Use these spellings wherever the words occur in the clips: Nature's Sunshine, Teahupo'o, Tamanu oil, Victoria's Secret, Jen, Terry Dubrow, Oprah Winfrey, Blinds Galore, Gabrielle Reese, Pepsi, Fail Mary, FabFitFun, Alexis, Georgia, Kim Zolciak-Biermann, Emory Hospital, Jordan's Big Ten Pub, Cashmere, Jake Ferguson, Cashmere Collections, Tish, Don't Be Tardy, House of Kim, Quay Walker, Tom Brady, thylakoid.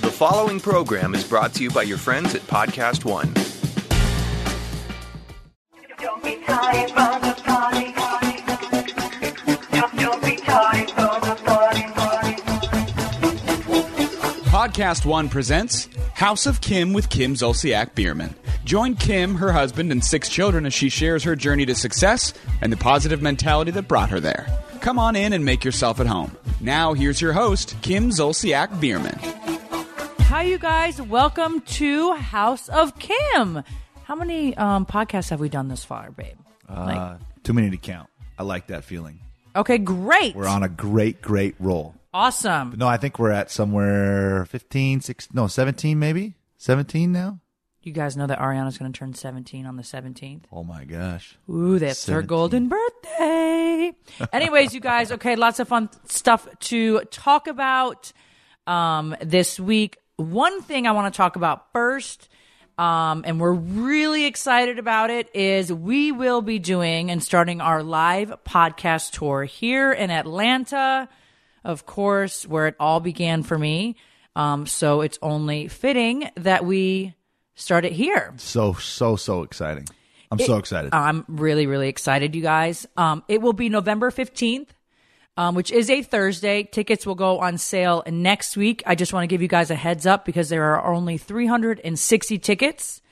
The following program is brought to you by your friends at Podcast One. Don't be tired from the party. Don't be tired from the party. Podcast One presents House of Kim with Kim Zolciak-Biermann. Join Kim, her husband, and 6 children as she shares her journey to success and the positive mentality that brought her there. Come on in and make yourself at home. Now here's your host, Kim Zolciak-Biermann. Hi, you guys. Welcome to House of Kim. How many podcasts have we done this far, babe? Too many to count. I like that feeling. Okay, great. We're on a great, great roll. Awesome. But no, I think we're at somewhere 15, 16, no, 17 maybe? 17 now? You guys know that Ariana's going to turn 17 on the 17th? Oh, my gosh. Ooh, that's 17. Her golden birthday. Anyways, you guys, okay, lots of fun stuff to talk about this week. One thing I want to talk about first, and we're really excited about it, is we will be doing and starting our live podcast tour here in Atlanta, of course, where it all began for me. So it's only fitting that we start it here. So exciting. I'm so excited. I'm really, really excited, you guys. It will be November 15th. Which is a Thursday. Tickets will go on sale next week. I just want to give you guys a heads up because there are only 360 tickets.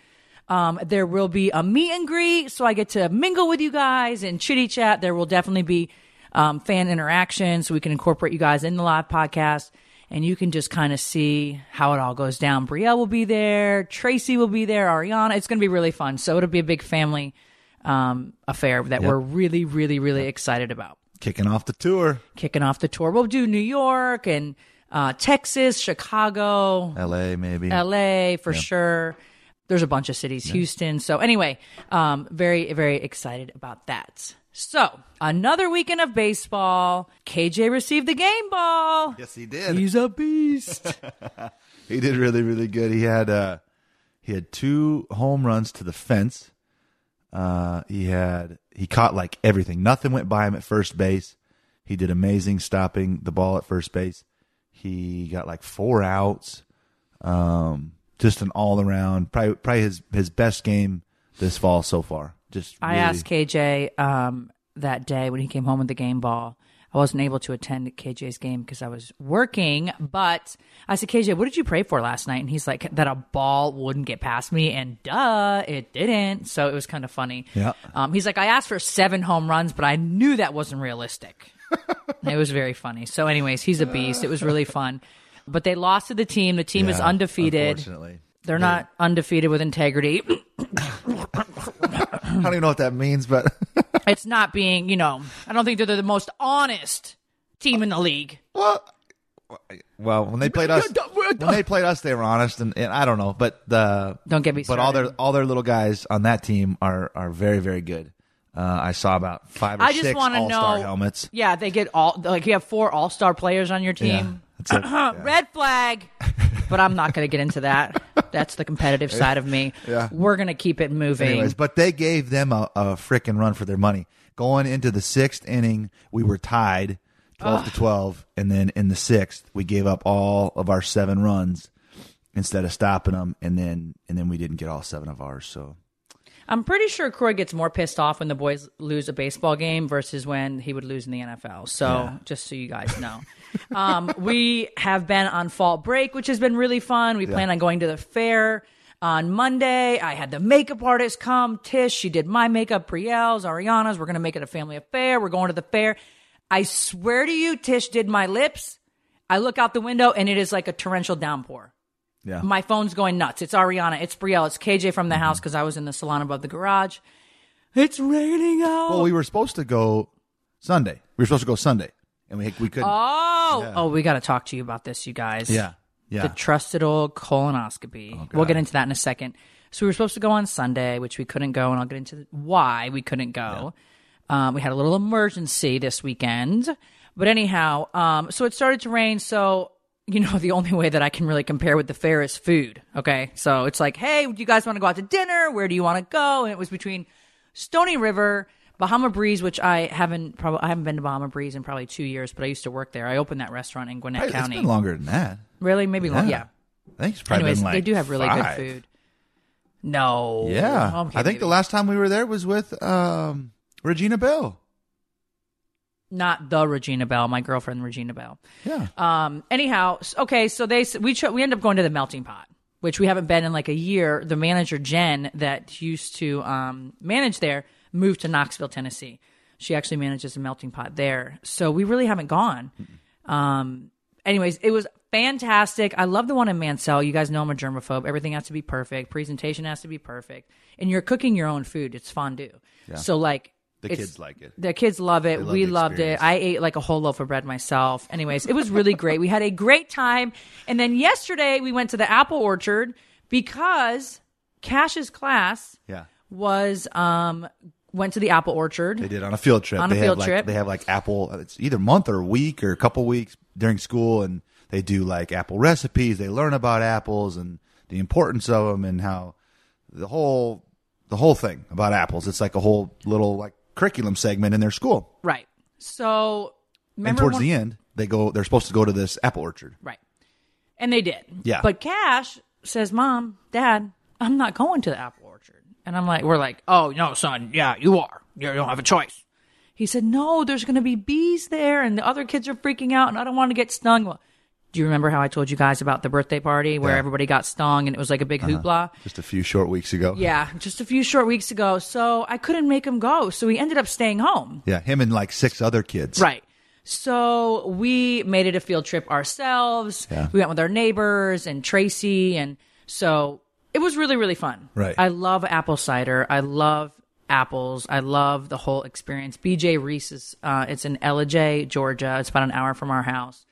There will be a meet and greet, so I get to mingle with you guys and chitty chat. There will definitely be fan interaction, so we can incorporate you guys in the live podcast, and you can just kind of see how it all goes down. Brielle will be there. Tracy will be there. Ariana. It's going to be really fun. So it'll be a big family affair that we're really, really, really excited about. Kicking off the tour. We'll do New York and Texas, Chicago. L.A. maybe. L.A. for sure. There's a bunch of cities. Yeah. Houston. So anyway, very, very excited about that. So another weekend of baseball. KJ received the game ball. Yes, he did. He's a beast. He did really, really good. He had 2 home runs to the fence. He caught like everything. Nothing went by him at first base. He did amazing stopping the ball at first base. He got like 4 outs. Just an all around, probably his best game this fall so far. I asked KJ that day when he came home with the game ball. I wasn't able to attend KJ's game because I was working, but I said, KJ, what did you pray for last night? And he's like, that a ball wouldn't get past me, and duh, it didn't. So it was kind of funny. Yeah. He's like, I asked for 7 home runs, but I knew that wasn't realistic. It was very funny. So anyways, he's a beast. It was really fun. But they lost to the team. The team is undefeated. Unfortunately. They're not undefeated with integrity. I don't even know what that means, but... It's not being, I don't think they're the most honest team in the league. Well, when they played us, they were honest, and I don't know, don't get me started. But all their little guys on that team are very, very good. I saw about 5 or 6 all-star helmets. Yeah, they get you have 4 all-star players on your team. Yeah, red flag. But I'm not going to get into that. That's the competitive side of me. Yeah. We're going to keep it moving. Anyways, but they gave them a freaking run for their money. Going into the 6th inning, we were tied 12-12. And then in the 6th, we gave up all of our 7 runs instead of stopping them. And then we didn't get all 7 of ours. So I'm pretty sure Croy gets more pissed off when the boys lose a baseball game versus when he would lose in the NFL. So just so you guys know. We have been on fall break, which has been really fun. We plan on going to the fair on Monday. I had the makeup artist come. Tish, she did my makeup, Brielle's, Ariana's. We're going to make it a family affair. We're going to the fair. I swear to you, Tish did my lips. I look out the window, and it is like a torrential downpour. Yeah. My phone's going nuts. It's Ariana. It's Brielle. It's KJ from the house because I was in the salon above the garage. It's raining out. Well, we were supposed to go Sunday. and we couldn't. Oh, yeah. Oh, we got to talk to you about this, you guys. Yeah, yeah. The trusted old colonoscopy. Oh, we'll get into that in a second. So we were supposed to go on Sunday, which we couldn't go, and I'll get into why we couldn't go. Yeah. We had a little emergency this weekend, but anyhow, so it started to rain. So you know, the only way that I can really compare with the fair is food. Okay, so it's like, hey, do you guys want to go out to dinner? Where do you want to go? And it was between Stony River, Bahama Breeze, which I haven't been to Bahama Breeze in probably 2 years, but I used to work there. I opened that restaurant in Gwinnett County. It's been longer than that. Really? Maybe longer. Yeah. I think it's probably been like they do have really good food. No. Yeah. Okay, I think the last time we were there was with Regina Bell. Not the Regina Bell, my girlfriend Regina Bell. Yeah. Anyhow, okay, so we end up going to the Melting Pot, which we haven't been in like a year. The manager, Jen, that used to manage there, moved to Knoxville, Tennessee. She actually manages a Melting Pot there. So we really haven't gone. Anyways, it was fantastic. I love the one in Mansell. You guys know I'm a germaphobe. Everything has to be perfect. Presentation has to be perfect. And you're cooking your own food. It's fondue. Yeah. So like, the kids like it. The kids love it. We loved it. I ate like a whole loaf of bread myself. Anyways, it was really great. We had a great time. And then yesterday we went to the apple orchard because Cash's class was went to the apple orchard. They did on a field trip. They have like apple. It's either month or a week or a couple weeks during school, and they do like apple recipes. They learn about apples and the importance of them and how the whole thing about apples. It's like a whole little like curriculum segment in their school. Right. So remember, and towards the end they're supposed to go to this apple orchard. Right. And they did. Yeah. But Cash says, Mom, Dad, I'm not going to the apple orchard. And we're like, oh no, son, yeah, you are. You don't have a choice. He said, no, there's gonna be bees there and the other kids are freaking out and I don't want to get stung. Well, do you remember how I told you guys about the birthday party where everybody got stung and it was like a big hoopla? Just a few short weeks ago. Yeah, just a few short weeks ago. So I couldn't make him go. So he ended up staying home. Yeah, him and like 6 other kids. Right. So we made it a field trip ourselves. Yeah. We went with our neighbors and Tracy. And so it was really, really fun. Right. I love apple cider. I love apples. I love the whole experience. BJ Reese's, it's in Ellijay, Georgia. It's about an hour from our house.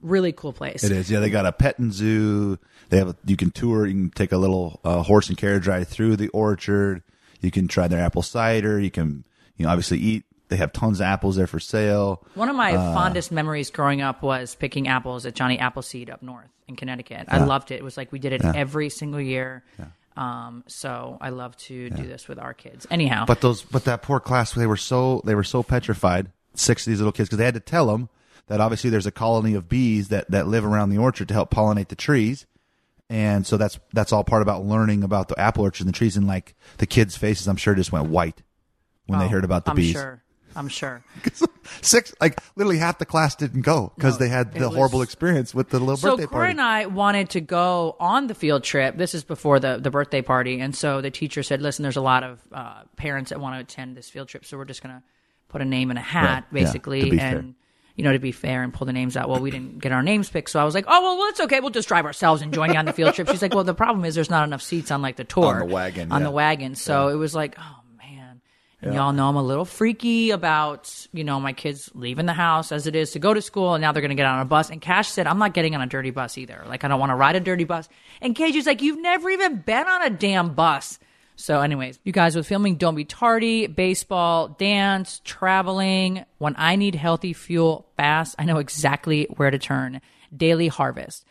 Really cool place. It is. Yeah. They got a petting zoo. They have, you can tour, you can take a little, horse and carriage ride through the orchard. You can try their apple cider. You can, obviously eat. They have tons of apples there for sale. One of my fondest memories growing up was picking apples at Johnny Appleseed up north in Connecticut. I loved it. It was like, we did it every single year. Yeah. So I love to do this with our kids anyhow. But that poor class, they were so petrified, 6 of these little kids, because they had to tell them that obviously there's a colony of bees that live around the orchard to help pollinate the trees. And so that's all part about learning about the apple orchard and the trees. And like the kids' faces, I'm sure, just went white when they heard about the bees. I'm sure. 6, like literally half the class didn't go because they had the horrible experience with the little birthday party. So Corey and I wanted to go on the field trip. This is before the birthday party. And so the teacher said, listen, there's a lot of parents that want to attend this field trip. So we're just going to put a name in a hat, basically. Yeah, to be fair and pull the names out. Well, we didn't get our names picked. So I was like, oh, well, it's okay. We'll just drive ourselves and join you on the field trip. She's like, well, the problem is there's not enough seats on like the tour. On the wagon. So it was like, oh, man. And y'all know I'm a little freaky about, my kids leaving the house as it is to go to school. And now they're going to get on a bus. And Cash said, I'm not getting on a dirty bus either. Like, I don't want to ride a dirty bus. And KJ's like, you've never even been on a damn bus. So anyways, you guys were filming Don't Be Tardy, baseball, dance, traveling. When I need healthy fuel fast, I know exactly where to turn. Daily Harvest.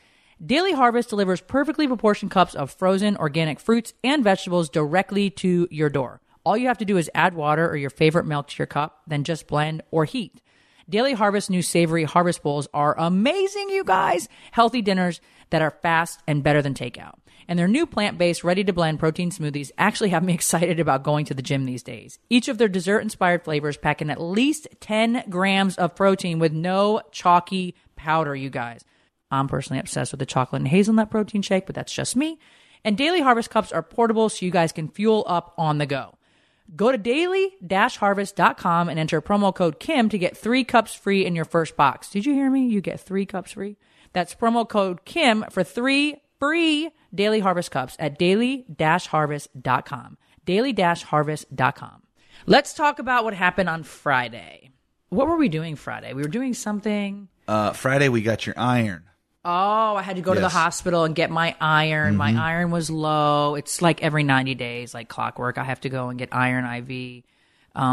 Daily Harvest delivers perfectly proportioned cups of frozen organic fruits and vegetables directly to your door. All you have to do is add water or your favorite milk to your cup, then just blend or heat. Daily Harvest new savory harvest bowls are amazing, you guys. Healthy dinners that are fast and better than takeout. And their new plant-based, ready-to-blend protein smoothies actually have me excited about going to the gym these days. Each of their dessert-inspired flavors pack in at least 10 grams of protein with no chalky powder, you guys. I'm personally obsessed with the chocolate and hazelnut protein shake, but that's just me. And Daily Harvest cups are portable so you guys can fuel up on the go. Go to daily-harvest.com and enter promo code Kim to get 3 cups free in your first box. Did you hear me? You get 3 cups free. That's promo code Kim for 3 free Daily Harvest cups at daily-harvest.com. Daily-harvest.com. Let's talk about what happened on Friday. What were we doing Friday? We were doing something. Friday, we got your iron. Oh, I had to go to the hospital and get my iron. Mm-hmm. My iron was low. It's like every 90 days, like clockwork. I have to go and get iron IV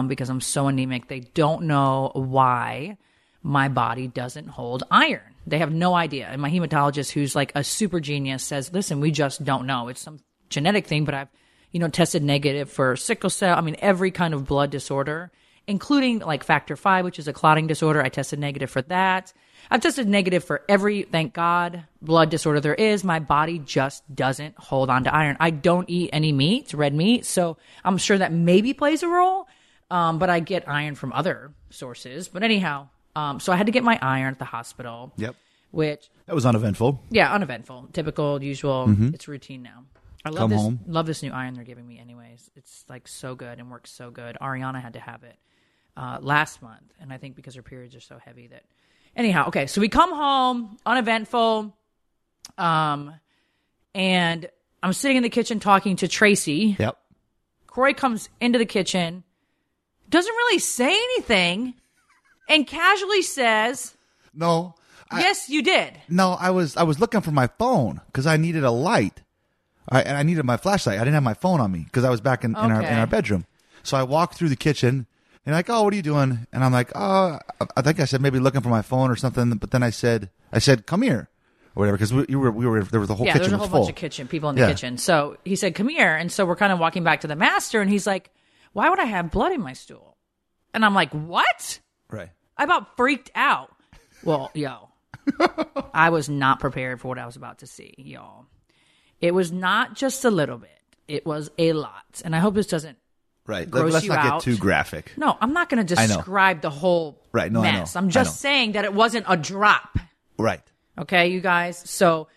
because I'm so anemic. They don't know why my body doesn't hold iron. They have no idea. And my hematologist, who's like a super genius, says, listen, we just don't know. It's some genetic thing, but I've, you know, tested negative for sickle cell. I mean, every kind of blood disorder, including like factor V, which is a clotting disorder. I tested negative for that. I've tested negative for every, thank God, blood disorder there is. My body just doesn't hold on to iron. I don't eat any meat, red meat. So I'm sure that maybe plays a role, but I get iron from other sources. But anyhow, so I had to get my iron at the hospital. Yep. Which. That was uneventful. Yeah, uneventful. Typical, usual. Mm-hmm. It's routine now. I love this, love this new iron they're giving me anyways. It's like so good and works so good. Ariana had to have it last month. And I think because her periods are so heavy that. Anyhow, okay, so we come home, uneventful, and I'm sitting in the kitchen talking to Tracy. Yep. Croy comes into the kitchen, doesn't really say anything, and casually says, "No, yes, you did." No, I was looking for my phone because I needed a light, and I needed my flashlight. I didn't have my phone on me because I was back in our bedroom. So I walked through the kitchen. And like, oh, what are you doing? And I'm like, oh, I think I said maybe looking for my phone or something. But then I said, come here, or whatever, because we were there was the whole kitchen. Yeah, there was a whole bunch of people in the kitchen. So he said, come here, and so we're kind of walking back to the master, and he's like, why would I have blood in my stool? And I'm like, what? Right. I about freaked out. Well, yo, I was not prepared for what I was about to see, y'all. It was not just a little bit; it was a lot, and I hope this doesn't. Right. Let's not get too graphic. No, I'm not going to describe the whole mess. I'm just saying that it wasn't a drop. Right. Okay, you guys. So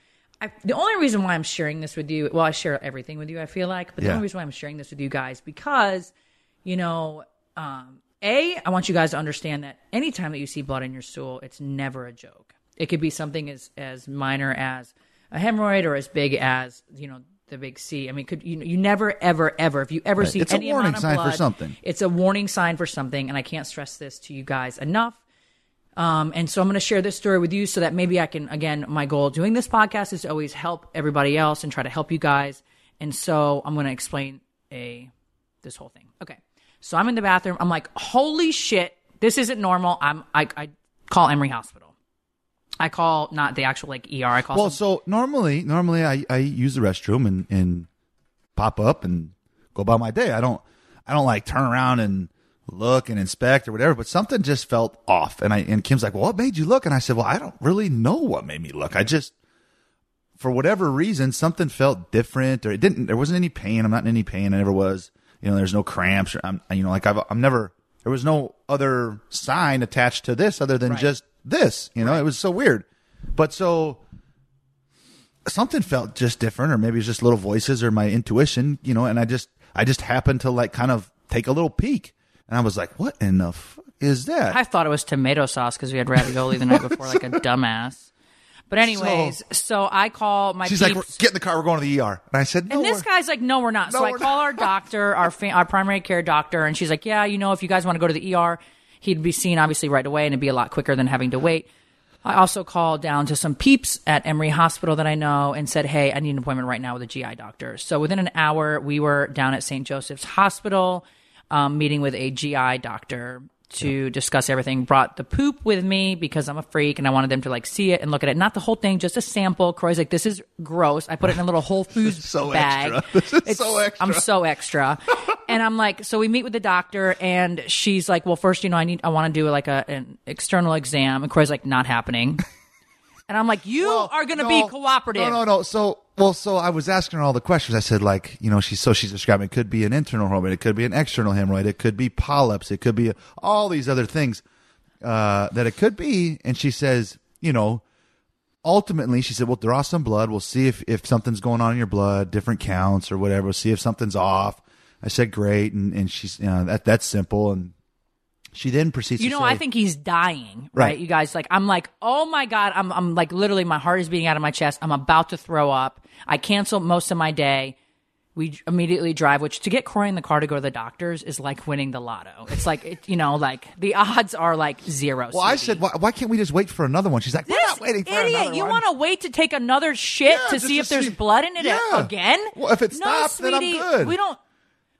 the only reason why I'm sharing this with you, well, I share everything with you, I feel like, but the only reason why I'm sharing this with you guys, because, you know, I want you guys to understand that anytime that you see blood in your stool, it's never a joke. It could be something as minor as a hemorrhoid or as big as, you know, the big C. I mean, could you never, ever, ever, if you ever see it's any amount of blood, it's a warning sign for something. It's a warning sign for something, and I can't stress this to you guys enough. And so I'm going to share this story with you so that maybe I can, again, my goal doing this podcast is to always help everybody else and try to help you guys. And so I'm going to explain this whole thing. Okay. So I'm in the bathroom. I'm like, holy shit, this isn't normal. I call Emory Hospital. I call not the actual like ER. I call. Well, so normally I use the restroom and pop up and go about my day. I don't like turn around and look and inspect or whatever. But something just felt off, and Kim's like, "Well, what made you look?" And I said, "Well, I don't really know what made me look. I just for whatever reason something felt different, or it didn't. There wasn't any pain. I'm not in any pain. I never was. You know, there's no cramps. Or I'm never. There was no other sign attached to this other than just." This, you know, it was so weird. But so something felt just different, or maybe it's just little voices or my intuition, you know, and I just happened to like kind of take a little peek. And I was like, what in the fuck is that? I thought it was tomato sauce because we had ravioli the night before, like a dumbass. But anyways, so I call my peeps. Like, get in the car, we're going to the ER. And I said, no. And this guy's like, no, we're not. No, so I call our doctor, our primary care doctor, and she's like, yeah, you know, if you guys want to go to the ER, he'd be seen obviously right away, and it'd be a lot quicker than having to wait. I also called down to some peeps at Emory Hospital that I know and said, hey, I need an appointment right now with a GI doctor. So within an hour, we were down at St. Joseph's Hospital meeting with a GI doctor to discuss everything. Brought the poop with me because I'm a freak, and I wanted them to like see it and look at it. Not the whole thing, just a sample. Croy's like, this is gross. I put it in a little Whole Foods bag. This is so extra. I'm so extra. And I'm like, so we meet with the doctor, and she's like, well, first, you know, I want to do like an external exam. And Croy's like, not happening. And I'm like, you are going to be cooperative. No. So I was asking her all the questions. I said, like, you know, she's describing it could be an internal hemorrhoid. It could be an external hemorrhoid. It could be polyps. It could be all these other things that it could be. And she says, you know, ultimately, she said, we'll draw some blood. We'll see if something's going on in your blood, different counts or whatever. We'll see if something's off. I said, great. And she's, you know, that's simple. And she then proceeds to say, I think he's dying, right? You guys, like, I'm like, oh my God, I'm like, literally, my heart is beating out of my chest. I'm about to throw up. I canceled most of my day. we immediately drive, which to get Croy in the car to go to the doctors is like winning the lotto. It's like, like the odds are like zero. Well, I said, why can't we just wait for another one? She's like, we're not waiting for another one. Idiot, you want to wait to take another shit to see if there's blood in it again? Well, if it stops, then I'm good. We don't.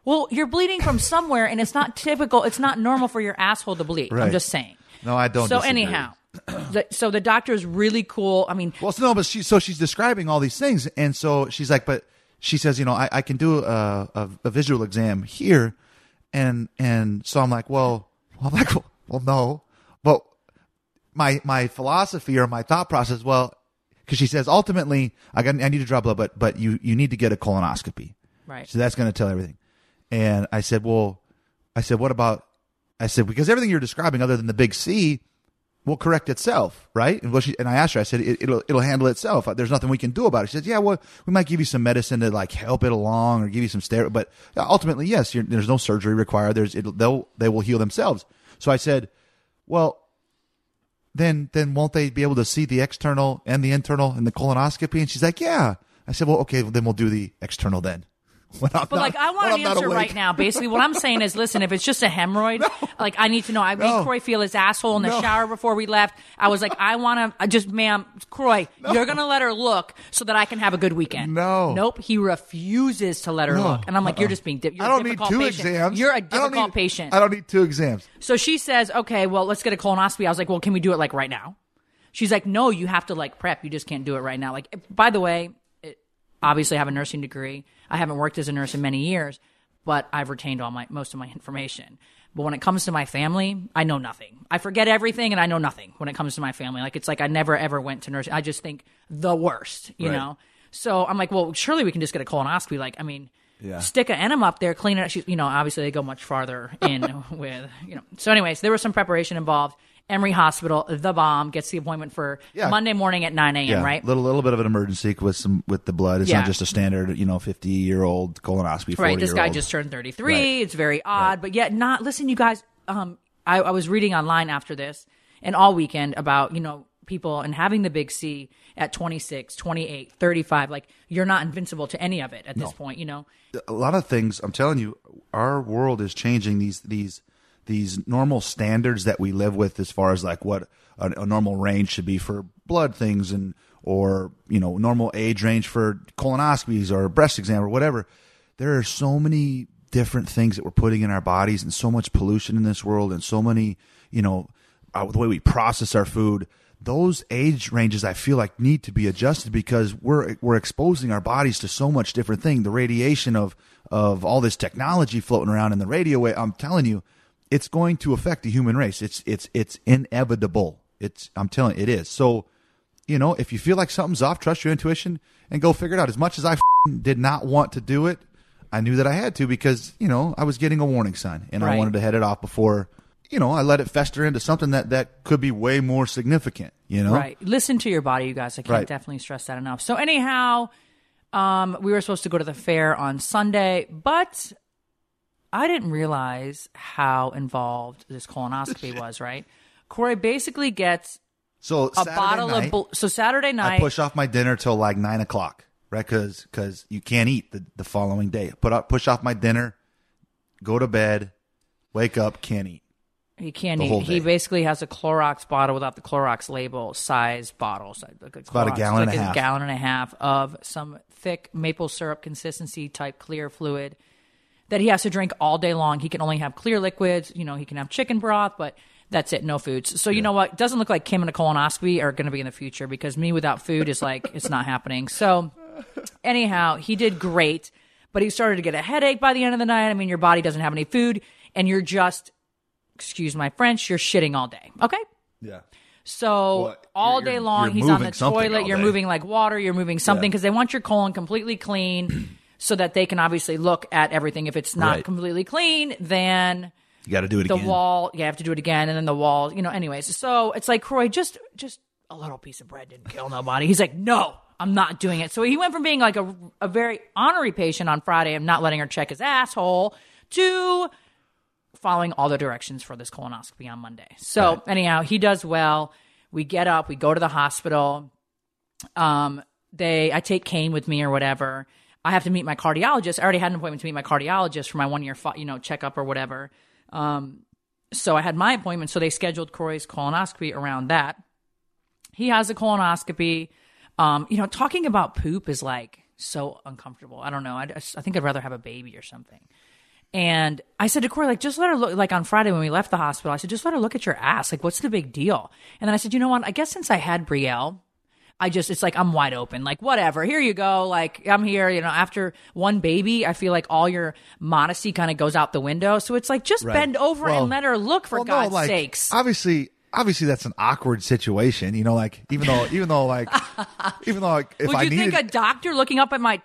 Well, you're bleeding from somewhere, and it's not typical. It's not normal for your asshole to bleed. Right. I'm just saying. No, I don't. So disagree. Anyhow. So the doctor is really cool. I mean, well, no, but she's describing all these things, and so she's like, but she says, I can do a visual exam here, and so I'm like, well, no, but my philosophy or my thought process, well, because she says ultimately I need to draw blood, but you need to get a colonoscopy, right? So that's going to tell everything. And I said, what about? I said, because everything you're describing, other than the big C, will correct itself, right? And I asked her, I said, it'll handle itself. There's nothing we can do about it. She said, yeah, well, we might give you some medicine to like help it along or give you some steroids. But ultimately, yes, there's no surgery required. They will heal themselves. So I said, well, then won't they be able to see the external and the internal and the colonoscopy? And she's like, yeah. I said, well, okay, then we'll do the external then. I want an answer right now. Basically, what I'm saying is, listen, if it's just a hemorrhoid, I need to know. I made Croy feel his asshole in the shower before we left. I was like, I want to just, ma'am, Croy, you're going to let her look so that I can have a good weekend. No. Nope. He refuses to let her look. And I'm like, you're just being difficult. I don't need two exams. You're a difficult patient. I don't need two exams. So she says, okay, well, let's get a colonoscopy. I was like, well, can we do it right now? She's like, no, you have to prep. You just can't do it right now. By the way, obviously I have a nursing degree. I haven't worked as a nurse in many years, but I've retained most of my information. But when it comes to my family, I know nothing. I forget everything, and I know nothing when it comes to my family. It's I never, ever went to nursing. I just think the worst, you know? So I'm like, well, surely we can just get a colonoscopy. Stick an enema up there, clean it up. Obviously they go much farther in with. So anyways, there was some preparation involved. Emory Hospital, the bomb, gets the appointment for Monday morning at 9 a.m., right? Little bit of an emergency with the blood. It's not just a standard, 50-year-old colonoscopy, 40-year-old. Right, this guy just turned 33. Right. It's very odd. Right. But yet not – listen, you guys, I was reading online after this and all weekend about, people and having the big C at 26, 28, 35. You're not invincible to any of it at this point, A lot of things, I'm telling you, our world is changing these normal standards that we live with as far as what a normal range should be for blood things or normal age range for colonoscopies or breast exam or whatever. There are so many different things that we're putting in our bodies and so much pollution in this world and so many, the way we process our food. Those age ranges I feel need to be adjusted because we're exposing our bodies to so much different thing. The radiation of all this technology floating around in the radio wave, I'm telling you, it's going to affect the human race. It's inevitable. I'm telling you, it is. So, if you feel like something's off, trust your intuition and go figure it out. As much as I did not want to do it, I knew that I had to because, I was getting a warning sign and I wanted to head it off before, I let it fester into something that could be way more significant, Right. Listen to your body, you guys. I can't definitely stress that enough. So anyhow, we were supposed to go to the fair on Sunday, but I didn't realize how involved this colonoscopy was, right? Croy basically gets Saturday night. I push off my dinner till 9 o'clock, right? Because you can't eat the following day. Push off my dinner, go to bed, wake up, can't eat. He can't eat. He basically has a Clorox bottle without the Clorox label, size bottle. So it's about a gallon and a half of some thick maple syrup consistency type clear fluid that he has to drink all day long. He can only have clear liquids. He can have chicken broth, but that's it. No foods. So you know what? It doesn't look like Kim and a colonoscopy are going to be in the future because me without food is it's not happening. So anyhow, he did great, but he started to get a headache by the end of the night. I mean, your body doesn't have any food and you're just, excuse my French, you're shitting all day. Okay? Yeah. So all day long, he's on the toilet. You're moving water. You're moving something because they want your colon completely clean. So that they can obviously look at everything. If it's not completely clean, then you got to do it again. The wall, you have to do it again, and then the wall. Anyways, so it's like Croy, just a little piece of bread didn't kill nobody. He's like, no, I'm not doing it. So he went from being a very ornery patient on Friday and not letting her check his asshole to following all the directions for this colonoscopy on Monday. So anyhow, he does well. We get up, we go to the hospital. I take Kane with me or whatever. I have to meet my cardiologist. I already had an appointment to meet my cardiologist for my 1 year, checkup or whatever. So I had my appointment. So they scheduled Croy's colonoscopy around that. He has a colonoscopy. Talking about poop is like so uncomfortable. I don't know. I think I'd rather have a baby or something. And I said to Croy, just let her look, on Friday when we left the hospital, I said, just let her look at your ass. What's the big deal? And then I said, you know what? I guess since I had Brielle, I'm wide open, whatever, here you go. I'm here, after one baby, I feel all your modesty kind of goes out the window. So it's just right. Bend over and let her look for God's sakes. Obviously that's an awkward situation, even though if I needed. Would you think a doctor looking up at my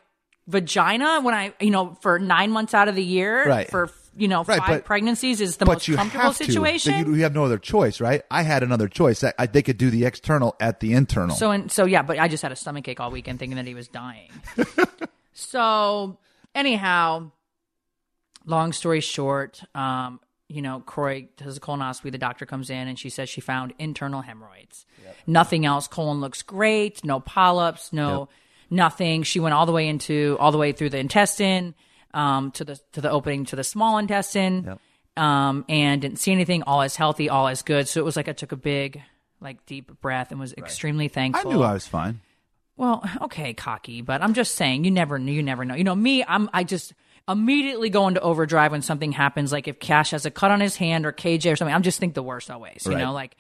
vagina when I, for 9 months out of the year, right. for 5 pregnancies is the most comfortable situation. We have no other choice, right? I had another choice. They could do the external at the internal. But I just had a stomachache all weekend thinking that he was dying. So anyhow, long story short, Croy does a colonoscopy. The doctor comes in and she says she found internal hemorrhoids. Yep. Nothing else. Colon looks great. No polyps. No nothing. She went all the way through the intestine. To the opening to the small intestine, and didn't see anything. All is healthy, all is good. So it was I took a big, deep breath and was extremely thankful. I knew I was fine. Well, okay, cocky, but I'm just saying, you never know. Me, I just immediately go into overdrive when something happens. If Cash has a cut on his hand or KJ or something, I'm just think the worst always. Right.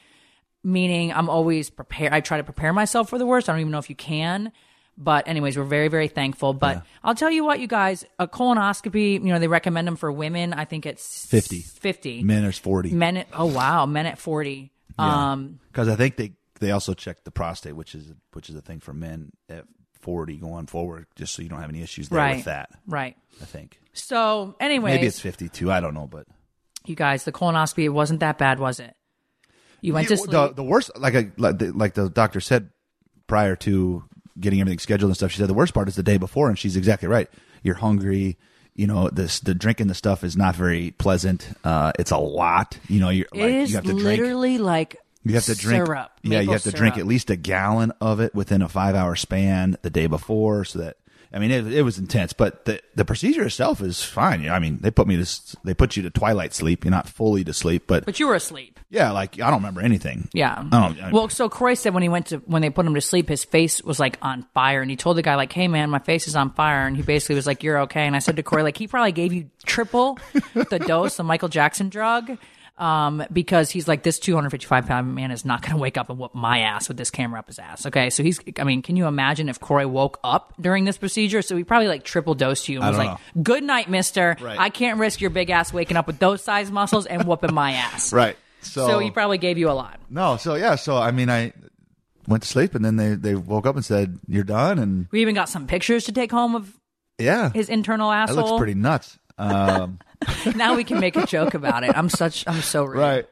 Meaning I'm always prepared. I try to prepare myself for the worst. I don't even know if you can. But anyways, we're very, very thankful. But yeah. I'll tell you what, you guys, a colonoscopy, they recommend them for women. I think it's 50. 50. Men is 40. Men at 40. Yeah. Because I think they also check the prostate, which is a thing for men at 40 going forward, just so you don't have any issues there with that. Right. I think. So anyways. Maybe it's 52. I don't know. But you guys, the colonoscopy, it wasn't that bad, was it? You went to sleep. The worst, the doctor said prior to getting everything scheduled and stuff. She said the worst part is the day before, and she's exactly right. You're hungry. The drinking the stuff is not very pleasant. It's a lot. You have to drink syrup. Yeah, you have to drink at least a gallon of it within a 5-hour span the day before. So that it was intense. But the procedure itself is fine. They put me to twilight sleep. You're not fully to sleep, but you were asleep. Yeah, I don't remember anything. Yeah. So Croy said when they put him to sleep, his face was on fire, and he told the guy hey man, my face is on fire, and he basically was you're okay. And I said to Croy he probably gave you triple the dose of Michael Jackson drug, because he's this 255-pound man is not going to wake up and whoop my ass with this camera up his ass. Okay, so he's. Can you imagine if Croy woke up during this procedure? So he probably triple dosed you and was know. "Good night, Mister. Right. I can't risk your big ass waking up with those size muscles and whooping my ass." Right. So he probably gave you a lot. No. So yeah. So I went to sleep and then they woke up and said you're done, and we even got some pictures to take home of his internal asshole. That looks pretty nuts. Now we can make a joke about it. I'm so rude. Right.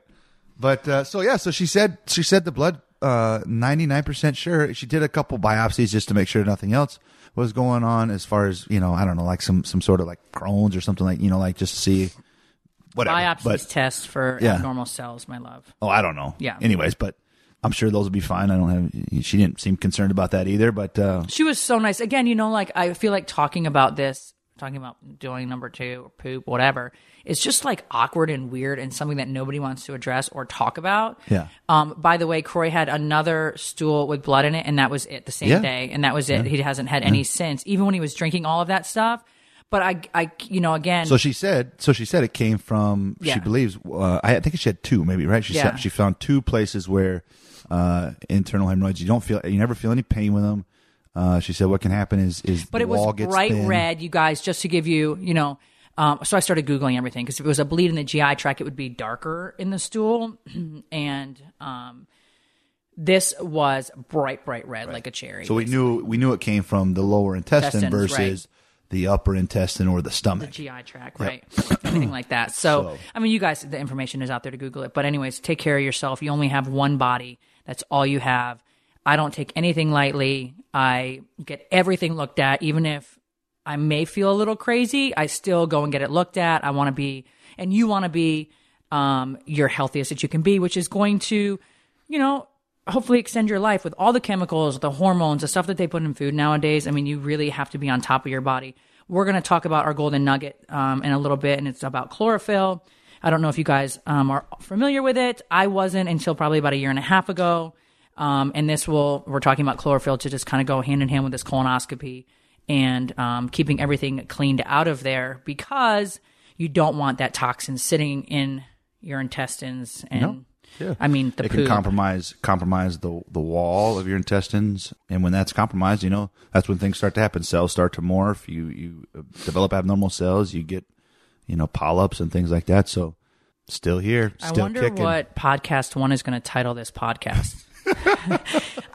But so she said the blood 99% sure. She did a couple biopsies just to make sure nothing else was going on as far as, I don't know, some sort of Crohn's or something just to see whatever. Biopsies test for abnormal cells, my love. Oh, I don't know. Yeah. Anyways, but I'm sure those will be fine. She didn't seem concerned about that either, but she was so nice. Again, I feel like talking about doing number two or poop, whatever. It's just awkward and weird and something that nobody wants to address or talk about. Yeah. By the way, Croy had another stool with blood in it, and that was it the same day. And that was it. Yeah. He hasn't had any since, even when he was drinking all of that stuff. But again. So she said it came from, she believes, I think she had two maybe, right? She said she found two places where internal hemorrhoids, you never feel any pain with them. She said what can happen is the wall gets thin. But it was bright red, you guys, just to give you, so I started Googling everything because if it was a bleed in the GI tract, it would be darker in the stool. And this was bright red, like a cherry. So basically. we knew it came from the lower intestine versus the upper intestine or the stomach. The GI tract, right. Anything like that. So, you guys, the information is out there to Google it. But anyways, take care of yourself. You only have one body. That's all you have. I don't take anything lightly. I get everything looked at. Even if I may feel a little crazy, I still go and get it looked at. I want to be, and you want to be, your healthiest that you can be, which is going to, hopefully extend your life with all the chemicals, the hormones, the stuff that they put in food nowadays. I mean, you really have to be on top of your body. We're going to talk about our golden nugget in a little bit, and it's about chlorophyll. I don't know if you guys are familiar with it. I wasn't until probably about a year and a half ago. And this we're talking about chlorophyll to just kind of go hand in hand with this colonoscopy and keeping everything cleaned out of there, because you don't want that toxin sitting in your intestines. And no. Yeah. I mean, the poop can compromise the wall of your intestines, and when that's compromised, you know, that's when things start to happen. Cells start to morph. You develop abnormal cells. You get, you know, polyps and things like that. So, still here, still kicking. What Podcast One is going to title this podcast.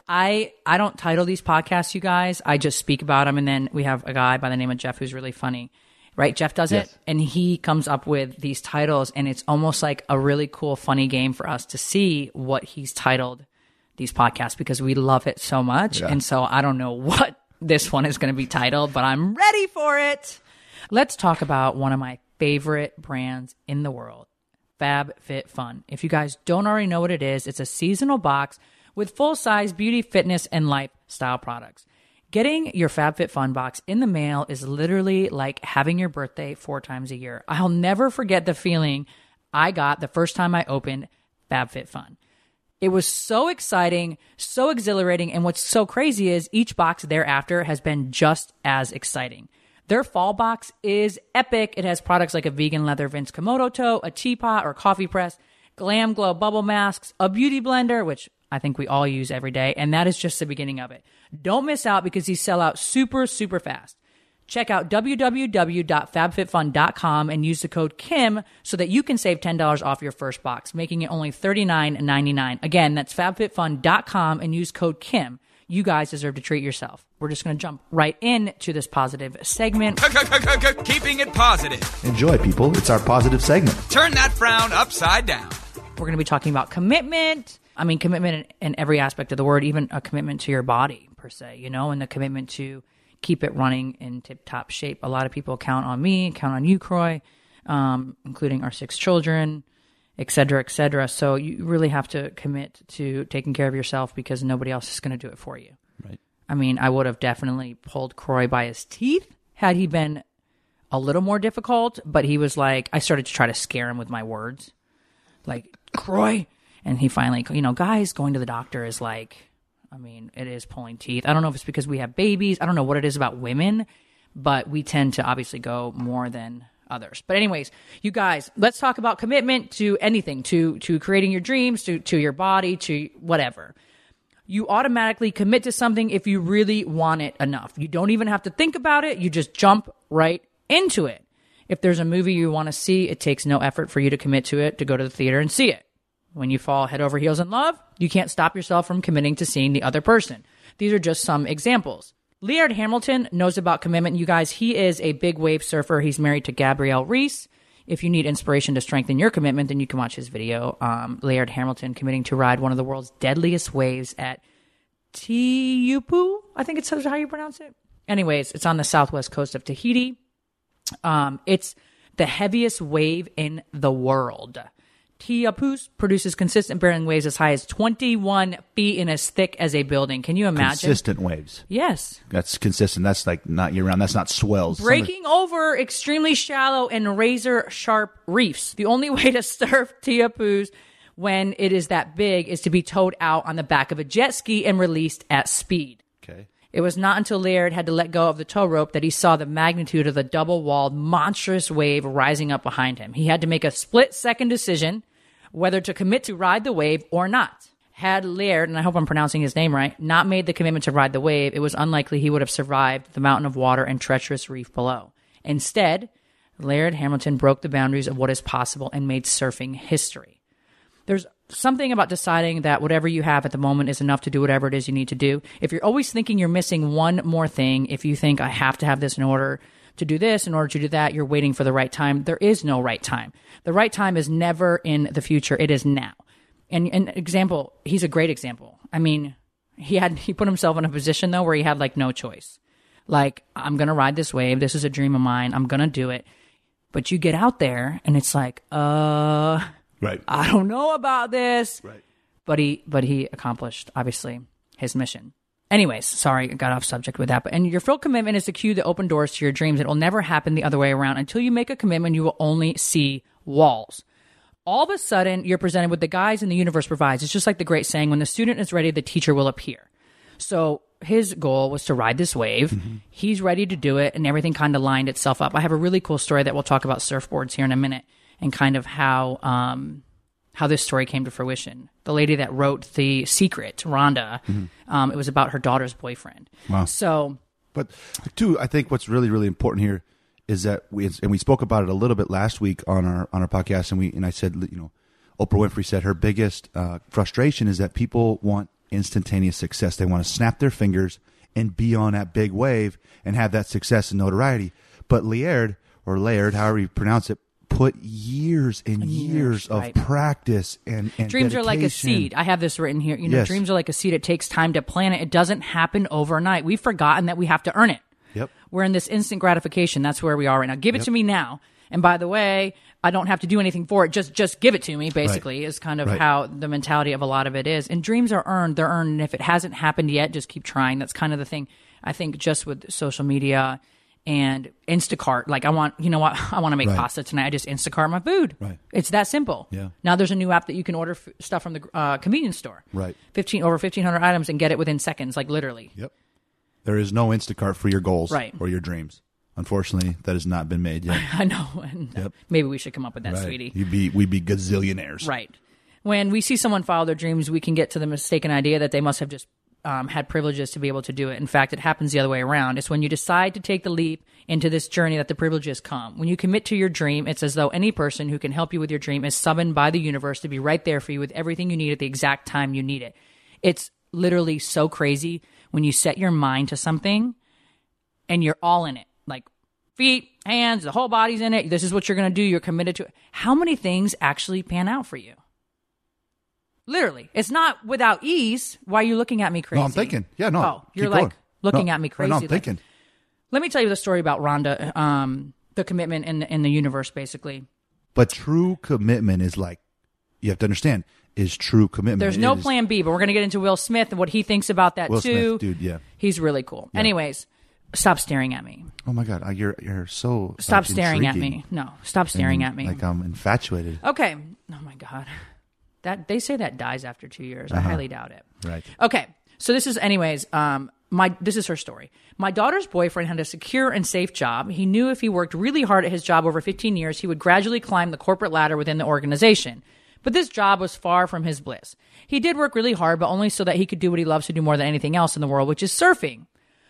I don't title these podcasts, you guys. I just speak about them, and then we have a guy by the name of Jeff who's really funny. Right, Jeff does it, and he comes up with these titles, and it's almost like a really cool, funny game for us to see what he's titled these podcasts, because we love it so much. Yeah. And so I don't know what this one is going to be titled, but I'm ready for it. Let's talk about one of my favorite brands in the world, FabFitFun. If you guys don't already know what it is, it's a seasonal box with full-size beauty, fitness, and lifestyle products. Getting your FabFitFun box in the mail is literally like having your birthday 4 times a year. I'll never forget the feeling I got the first time I opened FabFitFun. It was so exciting, so exhilarating, and what's so crazy is each box thereafter has been just as exciting. Their fall box is epic. It has products like a vegan leather Vince Komodo tote, a teapot or coffee press, Glam Glow bubble masks, a beauty blender, which I think we all use every day, and that is just the beginning of it. Don't miss out, because these sell out super, super fast. Check out www.fabfitfun.com and use the code KIM so that you can save $10 off your first box, making it only $39.99. Again, that's fabfitfun.com and use code KIM. You guys deserve to treat yourself. We're just going to jump right into this positive segment. Keeping it positive. Enjoy, people. It's our positive segment. Turn that frown upside down. We're going to be talking about commitment. I mean, commitment in every aspect of the word, even a commitment to your body per se, you know, and the commitment to keep it running in tip-top shape. A lot of people count on me, count on you, Croy, including our 6 children, et cetera, et cetera. So you really have to commit to taking care of yourself, because nobody else is going to do it for you. Right. I mean, I would have definitely pulled Croy by his teeth had he been a little more difficult, but he was like, I started to try to scare him with my words. Like, Croy... And he finally, you know, guys, going to the doctor is like, I mean, it is pulling teeth. I don't know if it's because we have babies. I don't know what it is about women, but we tend to obviously go more than others. But anyways, you guys, let's talk about commitment to anything, to creating your dreams, to your body, to whatever. You automatically commit to something if you really want it enough. You don't even have to think about it. You just jump right into it. If there's a movie you want to see, it takes no effort for you to commit to it, to go to the theater and see it. When you fall head over heels in love, you can't stop yourself from committing to seeing the other person. These are just some examples. Laird Hamilton knows about commitment, you guys. He is a big wave surfer. He's married to Gabrielle Reese. If you need inspiration to strengthen your commitment, then you can watch his video, Laird Hamilton committing to ride one of the world's deadliest waves at Teahupo'o. I think it's how you pronounce it. Anyways, it's on the southwest coast of Tahiti. It's the heaviest wave in the world. Teahupo'o produces consistent bearing waves as high as 21 feet and as thick as a building. Can you imagine? Consistent waves. Yes. That's consistent. That's like not year-round. That's not swells. Breaking over extremely shallow and razor-sharp reefs. The only way to surf Teahupo'o when it is that big is to be towed out on the back of a jet ski and released at speed. Okay. It was not until Laird had to let go of the tow rope that he saw the magnitude of the double-walled, monstrous wave rising up behind him. He had to make a split-second decision whether to commit to ride the wave or not. Had Laird, and I hope I'm pronouncing his name right, not made the commitment to ride the wave, it was unlikely he would have survived the mountain of water and treacherous reef below. Instead, Laird Hamilton broke the boundaries of what is possible and made surfing history. There's something about deciding that whatever you have at the moment is enough to do whatever it is you need to do. If you're always thinking you're missing one more thing, if you think I have to have this in order to do this, in order to do that, you're waiting for the right time. There is no right time. The right time is never in the future. It is now. And an example, he's a great example. I mean, he put himself in a position though where he had like no choice. Like, I'm going to ride this wave. This is a dream of mine. I'm going to do it. But you get out there and it's like, right. I don't know about this. Right. but he accomplished, obviously, his mission. Anyways, sorry, I got off subject with that. But, and your full commitment is the cue that open doors to your dreams. It will never happen the other way around. Until you make a commitment, you will only see walls. All of a sudden, you're presented with the guys and the universe provides. It's just like the great saying, when the student is ready, the teacher will appear. So his goal was to ride this wave. Mm-hmm. He's ready to do it, and everything kind of lined itself up. I have a really cool story that we'll talk about surfboards here in a minute, and kind of how this story came to fruition. The lady that wrote The Secret, Rhonda, mm-hmm. It was about her daughter's boyfriend. Wow. So, but too, I think what's really, really important here is that we spoke about it a little bit last week on our podcast, and I said, you know, Oprah Winfrey said her biggest frustration is that people want instantaneous success. They want to snap their fingers and be on that big wave and have that success and notoriety. But Laird, however you pronounce it, put years and years of practice and dreams dedication. Are like a seed. I have this written here. You know, yes. Dreams are like a seed. It takes time to plant it. It doesn't happen overnight. We've forgotten that we have to earn it. Yep. We're in this instant gratification. That's where we are right now. Give it to me now. And by the way, I don't have to do anything for it. Just give it to me, basically, is kind of how the mentality of a lot of it is. And dreams are earned. They're earned. And if it hasn't happened yet, just keep trying. That's kind of the thing. I think just with social media and Instacart, like I want to make pasta tonight. I just Instacart my food. Right. It's that simple. Yeah. Now there's a new app that you can order stuff from the convenience store. Right. 1,500 items and get it within seconds, like literally. Yep. There is no Instacart for your goals or your dreams. Unfortunately, that has not been made yet. I know. Yep. Maybe we should come up with that, sweetie. We'd be gazillionaires. Right. When we see someone follow their dreams, we can get to the mistaken idea that they must have just had privileges to be able to do it. In fact, it happens the other way around. It's when you decide to take the leap into this journey that the privileges come. When you commit to your dream, it's as though any person who can help you with your dream is summoned by the universe to be right there for you with everything you need at the exact time you need it. It's literally so crazy when you set your mind to something and you're all in it, like feet, hands, the whole body's in it. This is what you're going to do. You're committed to it. How many things actually pan out for you? Literally, it's not without ease. Why are you looking at me crazy? No, I'm thinking. Yeah, no. Oh, you're like going. Looking at me crazy. No, I'm thinking. Like, let me tell you the story about Rhonda, the commitment in the universe, basically. But true commitment is like, you have to understand, is true commitment. There's no plan B, but we're going to get into Will Smith and what he thinks about that Will too. Will Smith, dude, yeah. He's really cool. Yeah. Anyways, stop staring at me. Oh my God, you're so stop staring at me. No, stop staring at me. Like I'm infatuated. Okay. Oh my God. That they say that dies after 2 years. I highly doubt it. Right. Okay. So this is, anyways, this is her story. My daughter's boyfriend had a secure and safe job. He knew if he worked really hard at his job over 15 years, he would gradually climb the corporate ladder within the organization. But this job was far from his bliss. He did work really hard, but only so that he could do what he loves to do more than anything else in the world, which is surfing.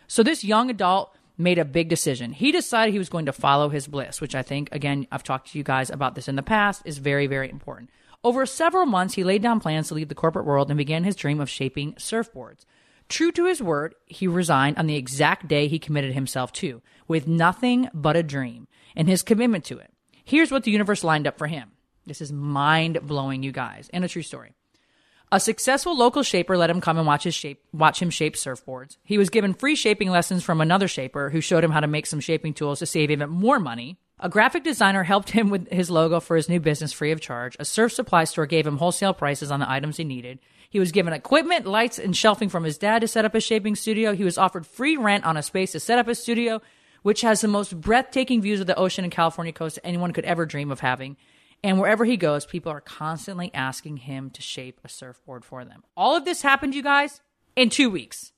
So this young adult made a big decision. He decided he was going to follow his bliss, which I think, again, I've talked to you guys about this in the past, is very, very important. Over several months, he laid down plans to leave the corporate world and began his dream of shaping surfboards. True to his word, he resigned on the exact day he committed himself to, with nothing but a dream and his commitment to it. Here's what the universe lined up for him. This is mind-blowing, you guys, and a true story. A successful local shaper let him come and watch him shape surfboards. He was given free shaping lessons from another shaper who showed him how to make some shaping tools to save even more money. A graphic designer helped him with his logo for his new business free of charge. A surf supply store gave him wholesale prices on the items he needed. He was given equipment, lights, and shelving from his dad to set up a shaping studio. He was offered free rent on a space to set up a studio, which has the most breathtaking views of the ocean and California coast anyone could ever dream of having. And wherever he goes, people are constantly asking him to shape a surfboard for them. All of this happened, you guys, in 2 weeks.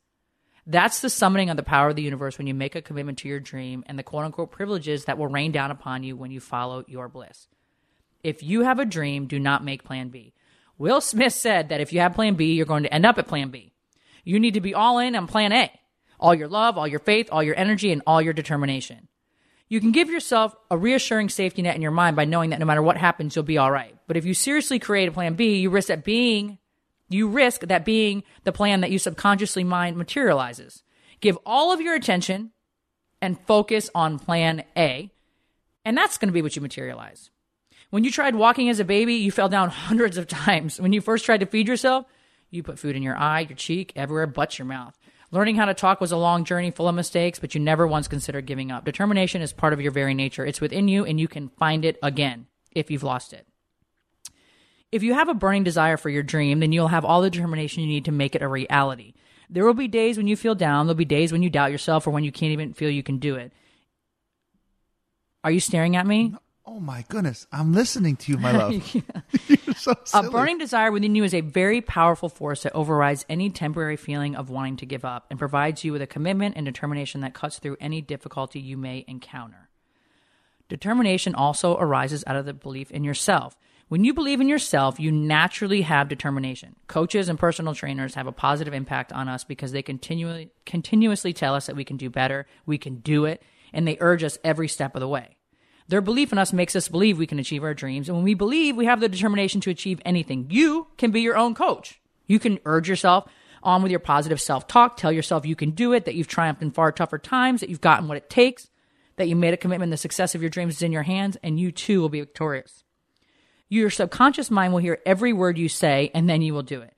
That's the summoning of the power of the universe when you make a commitment to your dream and the quote-unquote privileges that will rain down upon you when you follow your bliss. If you have a dream, do not make plan B. Will Smith said that if you have plan B, you're going to end up at plan B. You need to be all in on plan A. All your love, all your faith, all your energy, and all your determination. You can give yourself a reassuring safety net in your mind by knowing that no matter what happens, you'll be all right. But if you seriously create a plan B, you risk that being the plan that you subconsciously mind materializes. Give all of your attention and focus on plan A, and that's going to be what you materialize. When you tried walking as a baby, you fell down hundreds of times. When you first tried to feed yourself, you put food in your eye, your cheek, everywhere but your mouth. Learning how to talk was a long journey full of mistakes, but you never once considered giving up. Determination is part of your very nature. It's within you, and you can find it again if you've lost it. If you have a burning desire for your dream, then you'll have all the determination you need to make it a reality. There will be days when you feel down. There'll be days when you doubt yourself or when you can't even feel you can do it. Are you staring at me? Oh my goodness. I'm listening to you, my love. You're so silly. A burning desire within you is a very powerful force that overrides any temporary feeling of wanting to give up and provides you with a commitment and determination that cuts through any difficulty you may encounter. Determination also arises out of the belief in yourself. When you believe in yourself, you naturally have determination. Coaches and personal trainers have a positive impact on us because they continuously tell us that we can do better, we can do it, and they urge us every step of the way. Their belief in us makes us believe we can achieve our dreams, and when we believe, we have the determination to achieve anything. You can be your own coach. You can urge yourself on with your positive self-talk, tell yourself you can do it, that you've triumphed in far tougher times, that you've gotten what it takes, that you made a commitment, the success of your dreams is in your hands, and you too will be victorious. Your subconscious mind will hear every word you say, and then you will do it.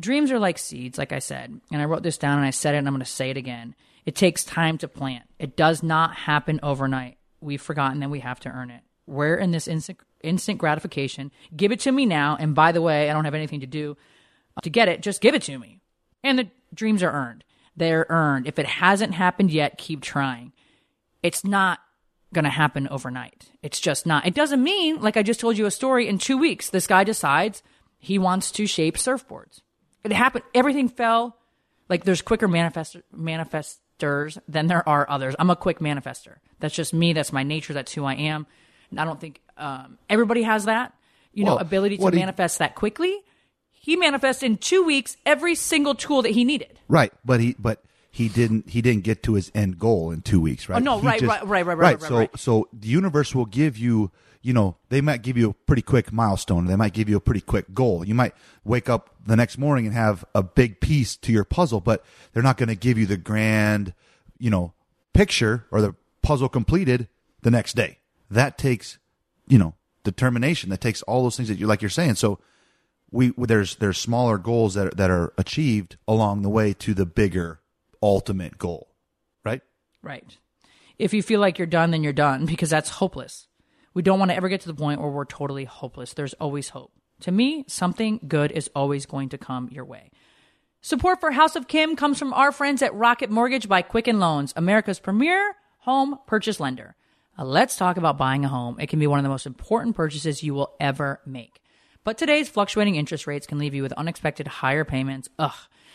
Dreams are like seeds, like I said, and I wrote this down and I said it and I'm going to say it again. It takes time to plant. It does not happen overnight. We've forgotten that we have to earn it. We're in this instant gratification. Give it to me now, and by the way, I don't have anything to do to get it. Just give it to me. And the dreams are earned. They're earned. If it hasn't happened yet, keep trying. It's not going to happen overnight. It's just not. It doesn't mean, like I just told you a story, in 2 weeks, this guy decides he wants to shape surfboards. It happened. Everything fell. Like there's quicker manifestors than there are others. I'm a quick manifester. That's just me. That's my nature. That's who I am. And I don't think everybody has that, ability to manifest that quickly. He manifested in 2 weeks every single tool that he needed. Right. He didn't get to his end goal in 2 weeks, right? Oh, no, right. So the universe will give you, they might give you a pretty quick milestone. They might give you a pretty quick goal. You might wake up the next morning and have a big piece to your puzzle, but they're not going to give you the grand, picture or the puzzle completed the next day. That takes, determination. That takes all those things that you're saying. So there's smaller goals that are achieved along the way to the bigger ultimate goal, right? Right. If you feel like you're done, then you're done, because that's hopeless. We don't want to ever get to the point where we're totally hopeless. There's always hope. To me, something good is always going to come your way. Support for House of Kim comes from our friends at Rocket Mortgage by Quicken Loans, America's premier home purchase lender. Let's talk about buying a home. It can be one of the most important purchases you will ever make. But today's fluctuating interest rates can leave you with unexpected higher payments.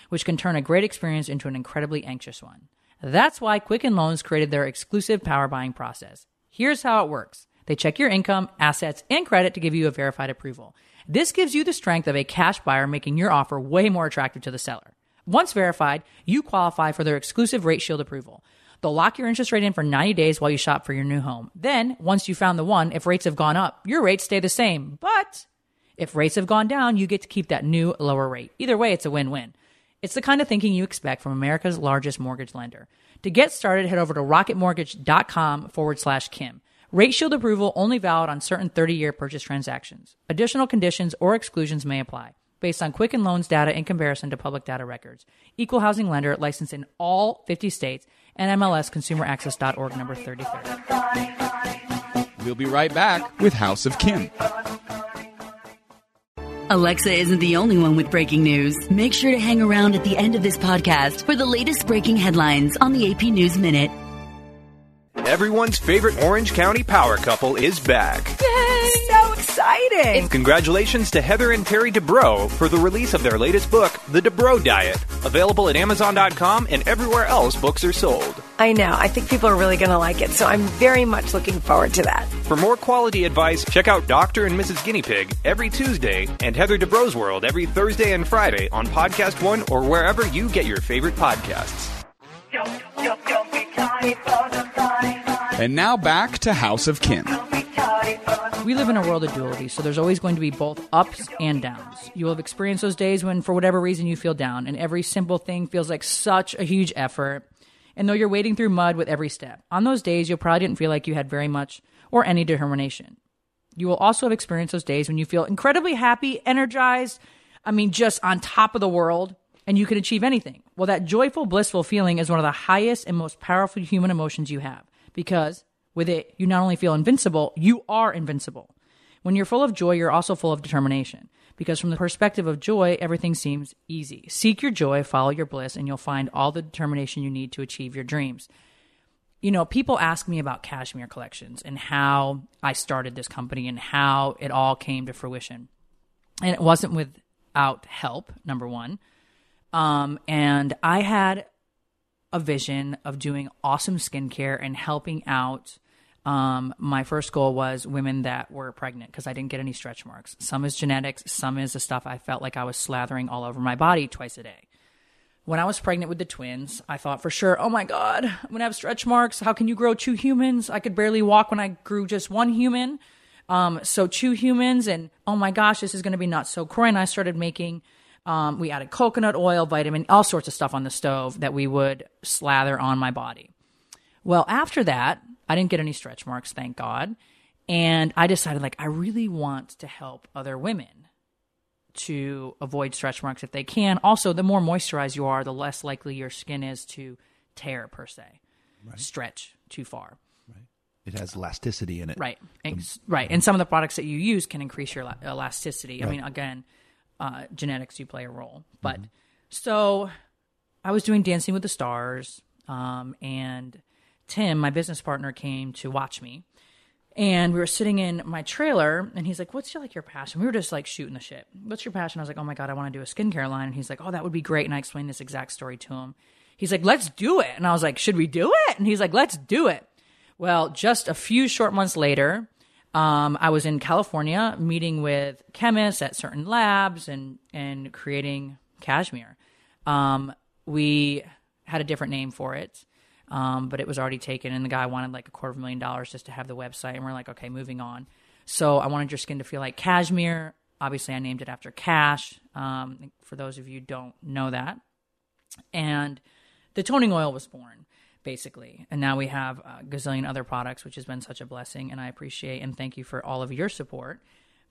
Which can turn a great experience into an incredibly anxious one. That's why Quicken Loans created their exclusive power buying process. Here's how it works. They check your income, assets, and credit to give you a verified approval. This gives you the strength of a cash buyer, making your offer way more attractive to the seller. Once verified, you qualify for their exclusive Rate Shield approval. They'll lock your interest rate in for 90 days while you shop for your new home. Then, once you found the one, if rates have gone up, your rates stay the same. But if rates have gone down, you get to keep that new lower rate. Either way, it's a win-win. It's the kind of thinking you expect from America's largest mortgage lender. To get started, head over to rocketmortgage.com/Kim. Rate Shield approval only valid on certain 30-year purchase transactions. Additional conditions or exclusions may apply based on Quicken Loans data in comparison to public data records. Equal housing lender licensed in all 50 states and MLSconsumeraccess.org number 33. We'll be right back with House of Kim. Alexa isn't the only one with breaking news. Make sure to hang around at the end of this podcast for the latest breaking headlines on the AP News Minute. Everyone's favorite Orange County power couple is back. Yay! So exciting! Congratulations to Heather and Terry Dubrow for the release of their latest book, The Dubrow Diet, available at Amazon.com and everywhere else books are sold. I know. I think people are really going to like it, so I'm very much looking forward to that. For more quality advice, check out Dr. and Mrs. Guinea Pig every Tuesday and Heather Dubrow's World every Thursday and Friday on Podcast One or wherever you get your favorite podcasts. And now back to House of Kim. We live in a world of duality, so there's always going to be both ups and downs. You will have experienced those days when, for whatever reason, you feel down, and every simple thing feels like such a huge effort, and though you're wading through mud with every step. On those days, you probably didn't feel like you had very much or any determination. You will also have experienced those days when you feel incredibly happy, energized, just on top of the world, and you can achieve anything. Well, that joyful, blissful feeling is one of the highest and most powerful human emotions you have. Because with it, you not only feel invincible, you are invincible. When you're full of joy, you're also full of determination, because from the perspective of joy, everything seems easy. Seek your joy, follow your bliss, and you'll find all the determination you need to achieve your dreams. You know, people ask me about Cashmere Collections and how I started this company and how it all came to fruition. And it wasn't without help, number one. And I had a vision of doing awesome skincare and helping out. My first goal was women that were pregnant, because I didn't get any stretch marks. Some is genetics. Some is the stuff I felt like I was slathering all over my body twice a day. When I was pregnant with the twins, I thought for sure, oh my God, I'm going to have stretch marks. How can you grow two humans? I could barely walk when I grew just one human. So two humans, and oh my gosh, this is going to be nuts. So Croy and I started making, we added coconut oil, vitamin, all sorts of stuff on the stove that we would slather on my body. Well, after that, I didn't get any stretch marks, thank God. And I decided, like, I really want to help other women to avoid stretch marks if they can. Also, the more moisturized you are, the less likely your skin is to tear, per se, stretch too far. Right. It has elasticity in it. Right. And some of the products that you use can increase your elasticity. Right. I mean, again, genetics do play a role. But so I was doing Dancing with the Stars, and Tim, my business partner, came to watch me, and we were sitting in my trailer, and he's like, what's your, like, your passion? We were just like shooting the shit. What's your passion? I was like, oh my God, I want to do a skincare line. And he's like, oh, that would be great. And I explained this exact story to him. He's like, let's do it. And I was like, should we do it? And he's like, let's do it. Well, just a few short months later, I was in California meeting with chemists at certain labs and creating Cashmere. We had a different name for it. But it was already taken, and the guy wanted like $250,000 just to have the website, and we're like, okay, moving on. So I wanted your skin to feel like cashmere. Obviously, I named it after Cash, for those of you who don't know that. And the toning oil was born, basically. And now we have a gazillion other products, which has been such a blessing, and I appreciate and thank you for all of your support.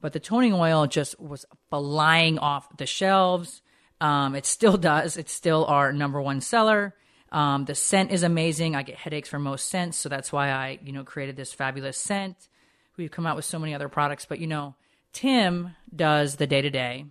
But the toning oil just was flying off the shelves. It still does. It's still our number one seller. The scent is amazing. I get headaches from most scents, so that's why I, created this fabulous scent. We've come out with so many other products, but Tim does the day to day.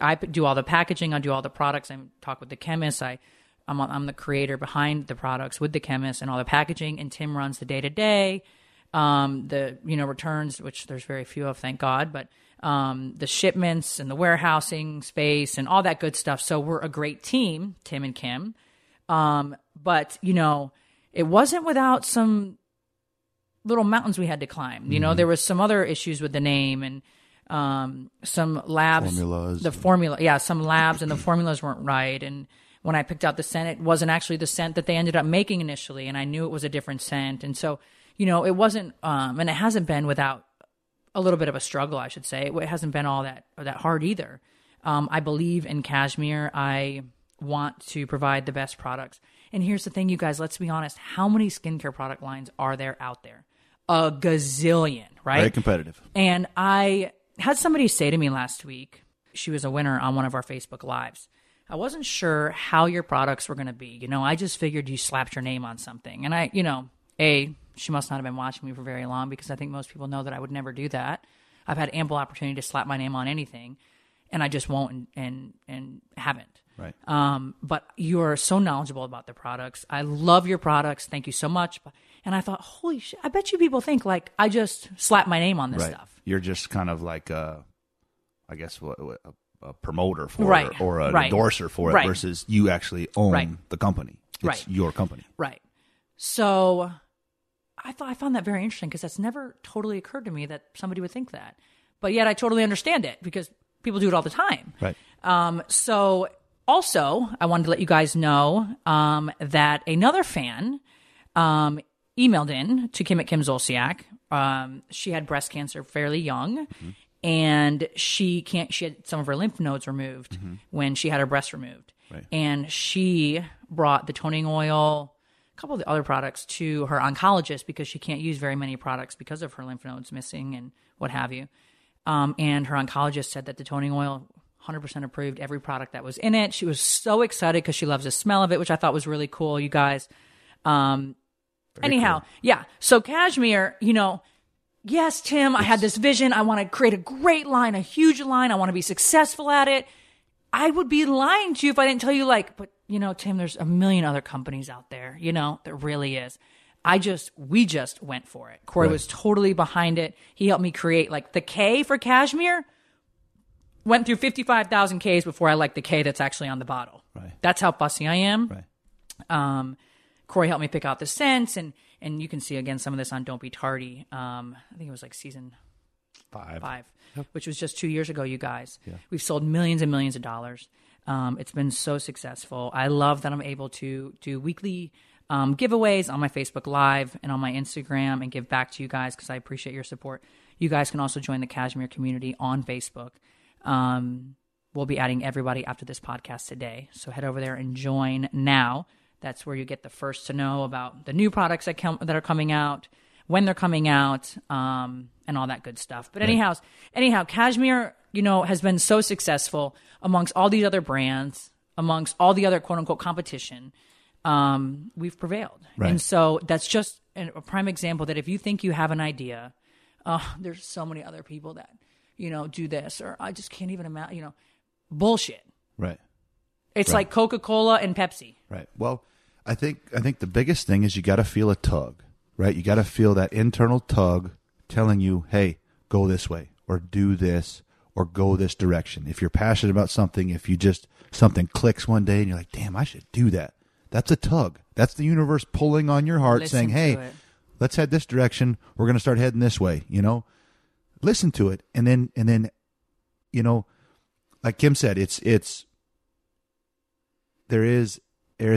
I do all the packaging. I do all the products. I talk with the chemists. I'm the creator behind the products with the chemists and all the packaging. And Tim runs the day to day, the returns, which there's very few of, thank God, but the shipments and the warehousing space and all that good stuff. So we're a great team, Tim and Kim. But it wasn't without some little mountains we had to climb. There was some other issues with the name and, some labs, some labs and the formulas weren't right. And when I picked out the scent, it wasn't actually the scent that they ended up making initially. And I knew it was a different scent. And so, it wasn't, and it hasn't been without a little bit of a struggle, I should say. It hasn't been all that hard either. I believe in Cashmere. I want to provide the best products. And here's the thing, you guys, let's be honest. How many skincare product lines are there out there? A gazillion, right? Very competitive. And I had somebody say to me last week, she was a winner on one of our Facebook Lives. I wasn't sure how your products were going to be. I just figured you slapped your name on something. And I, she must not have been watching me for very long, because I think most people know that I would never do that. I've had ample opportunity to slap my name on anything, and I just won't and haven't. Right. But you are so knowledgeable about the products. I love your products. Thank you so much. And I thought, holy shit, I bet you people think like I just slapped my name on this stuff. You're just kind of like, a promoter for it or an endorser for it versus you actually own the company. It's your company. Right. So I found that very interesting, because that's never totally occurred to me that somebody would think that. But yet I totally understand it, because people do it all the time. Right. So also, I wanted to let you guys know that another fan emailed in to Kim at Kim Zolciak. She had breast cancer fairly young, and she had some of her lymph nodes removed when she had her breast removed. Right. And she brought the toning oil, a couple of the other products, to her oncologist, because she can't use very many products because of her lymph nodes missing and what have you. And her oncologist said that the toning oil 100% approved every product that was in it. She was so excited because she loves the smell of it, which I thought was really cool, you guys. Anyhow, cool. Yeah. So Cashmere, yes, Tim, I had this vision. I want to create a great line, a huge line. I want to be successful at it. I would be lying to you if I didn't tell you, like, but you know, Tim, there's a million other companies out there. You know, there really is. We just went for it. Croy was totally behind it. He helped me create, like, the K for Cashmere. Went through 55,000 Ks before I liked the K that's actually on the bottle. Right. That's how fussy I am. Right. Croy helped me pick out the scents, and you can see again some of this on Don't Be Tardy. I think it was like season five, yep. Which was just 2 years ago, you guys. Yeah. We've sold millions and millions of dollars. It's been so successful. I love that I'm able to do weekly giveaways on my Facebook Live and on my Instagram and give back to you guys because I appreciate your support. You guys can also join the Cashmere community on Facebook. We'll be adding everybody after this podcast today. So head over there and join now. That's where you get the first to know about the new products that are coming out, when they're coming out, and all that good stuff. But anyhow, Cashmere, you know, has been so successful amongst all these other brands, amongst all the other quote unquote competition. We've prevailed. Right. And so that's just a prime example that if you think you have an idea, there's so many other people that, you know, do this, or I just can't even imagine, you know, bullshit. Right. It's like Coca-Cola and Pepsi. Right. Well, I think the biggest thing is you got to feel a tug, right? You got to feel that internal tug telling you, hey, go this way or do this or go this direction. If you're passionate about something, something clicks one day and you're like, damn, I should do that. That's a tug. That's the universe pulling on your heart saying, hey, let's head this direction. We're going to start heading this way, you know, listen to it. And then, you know, like Kim said, there is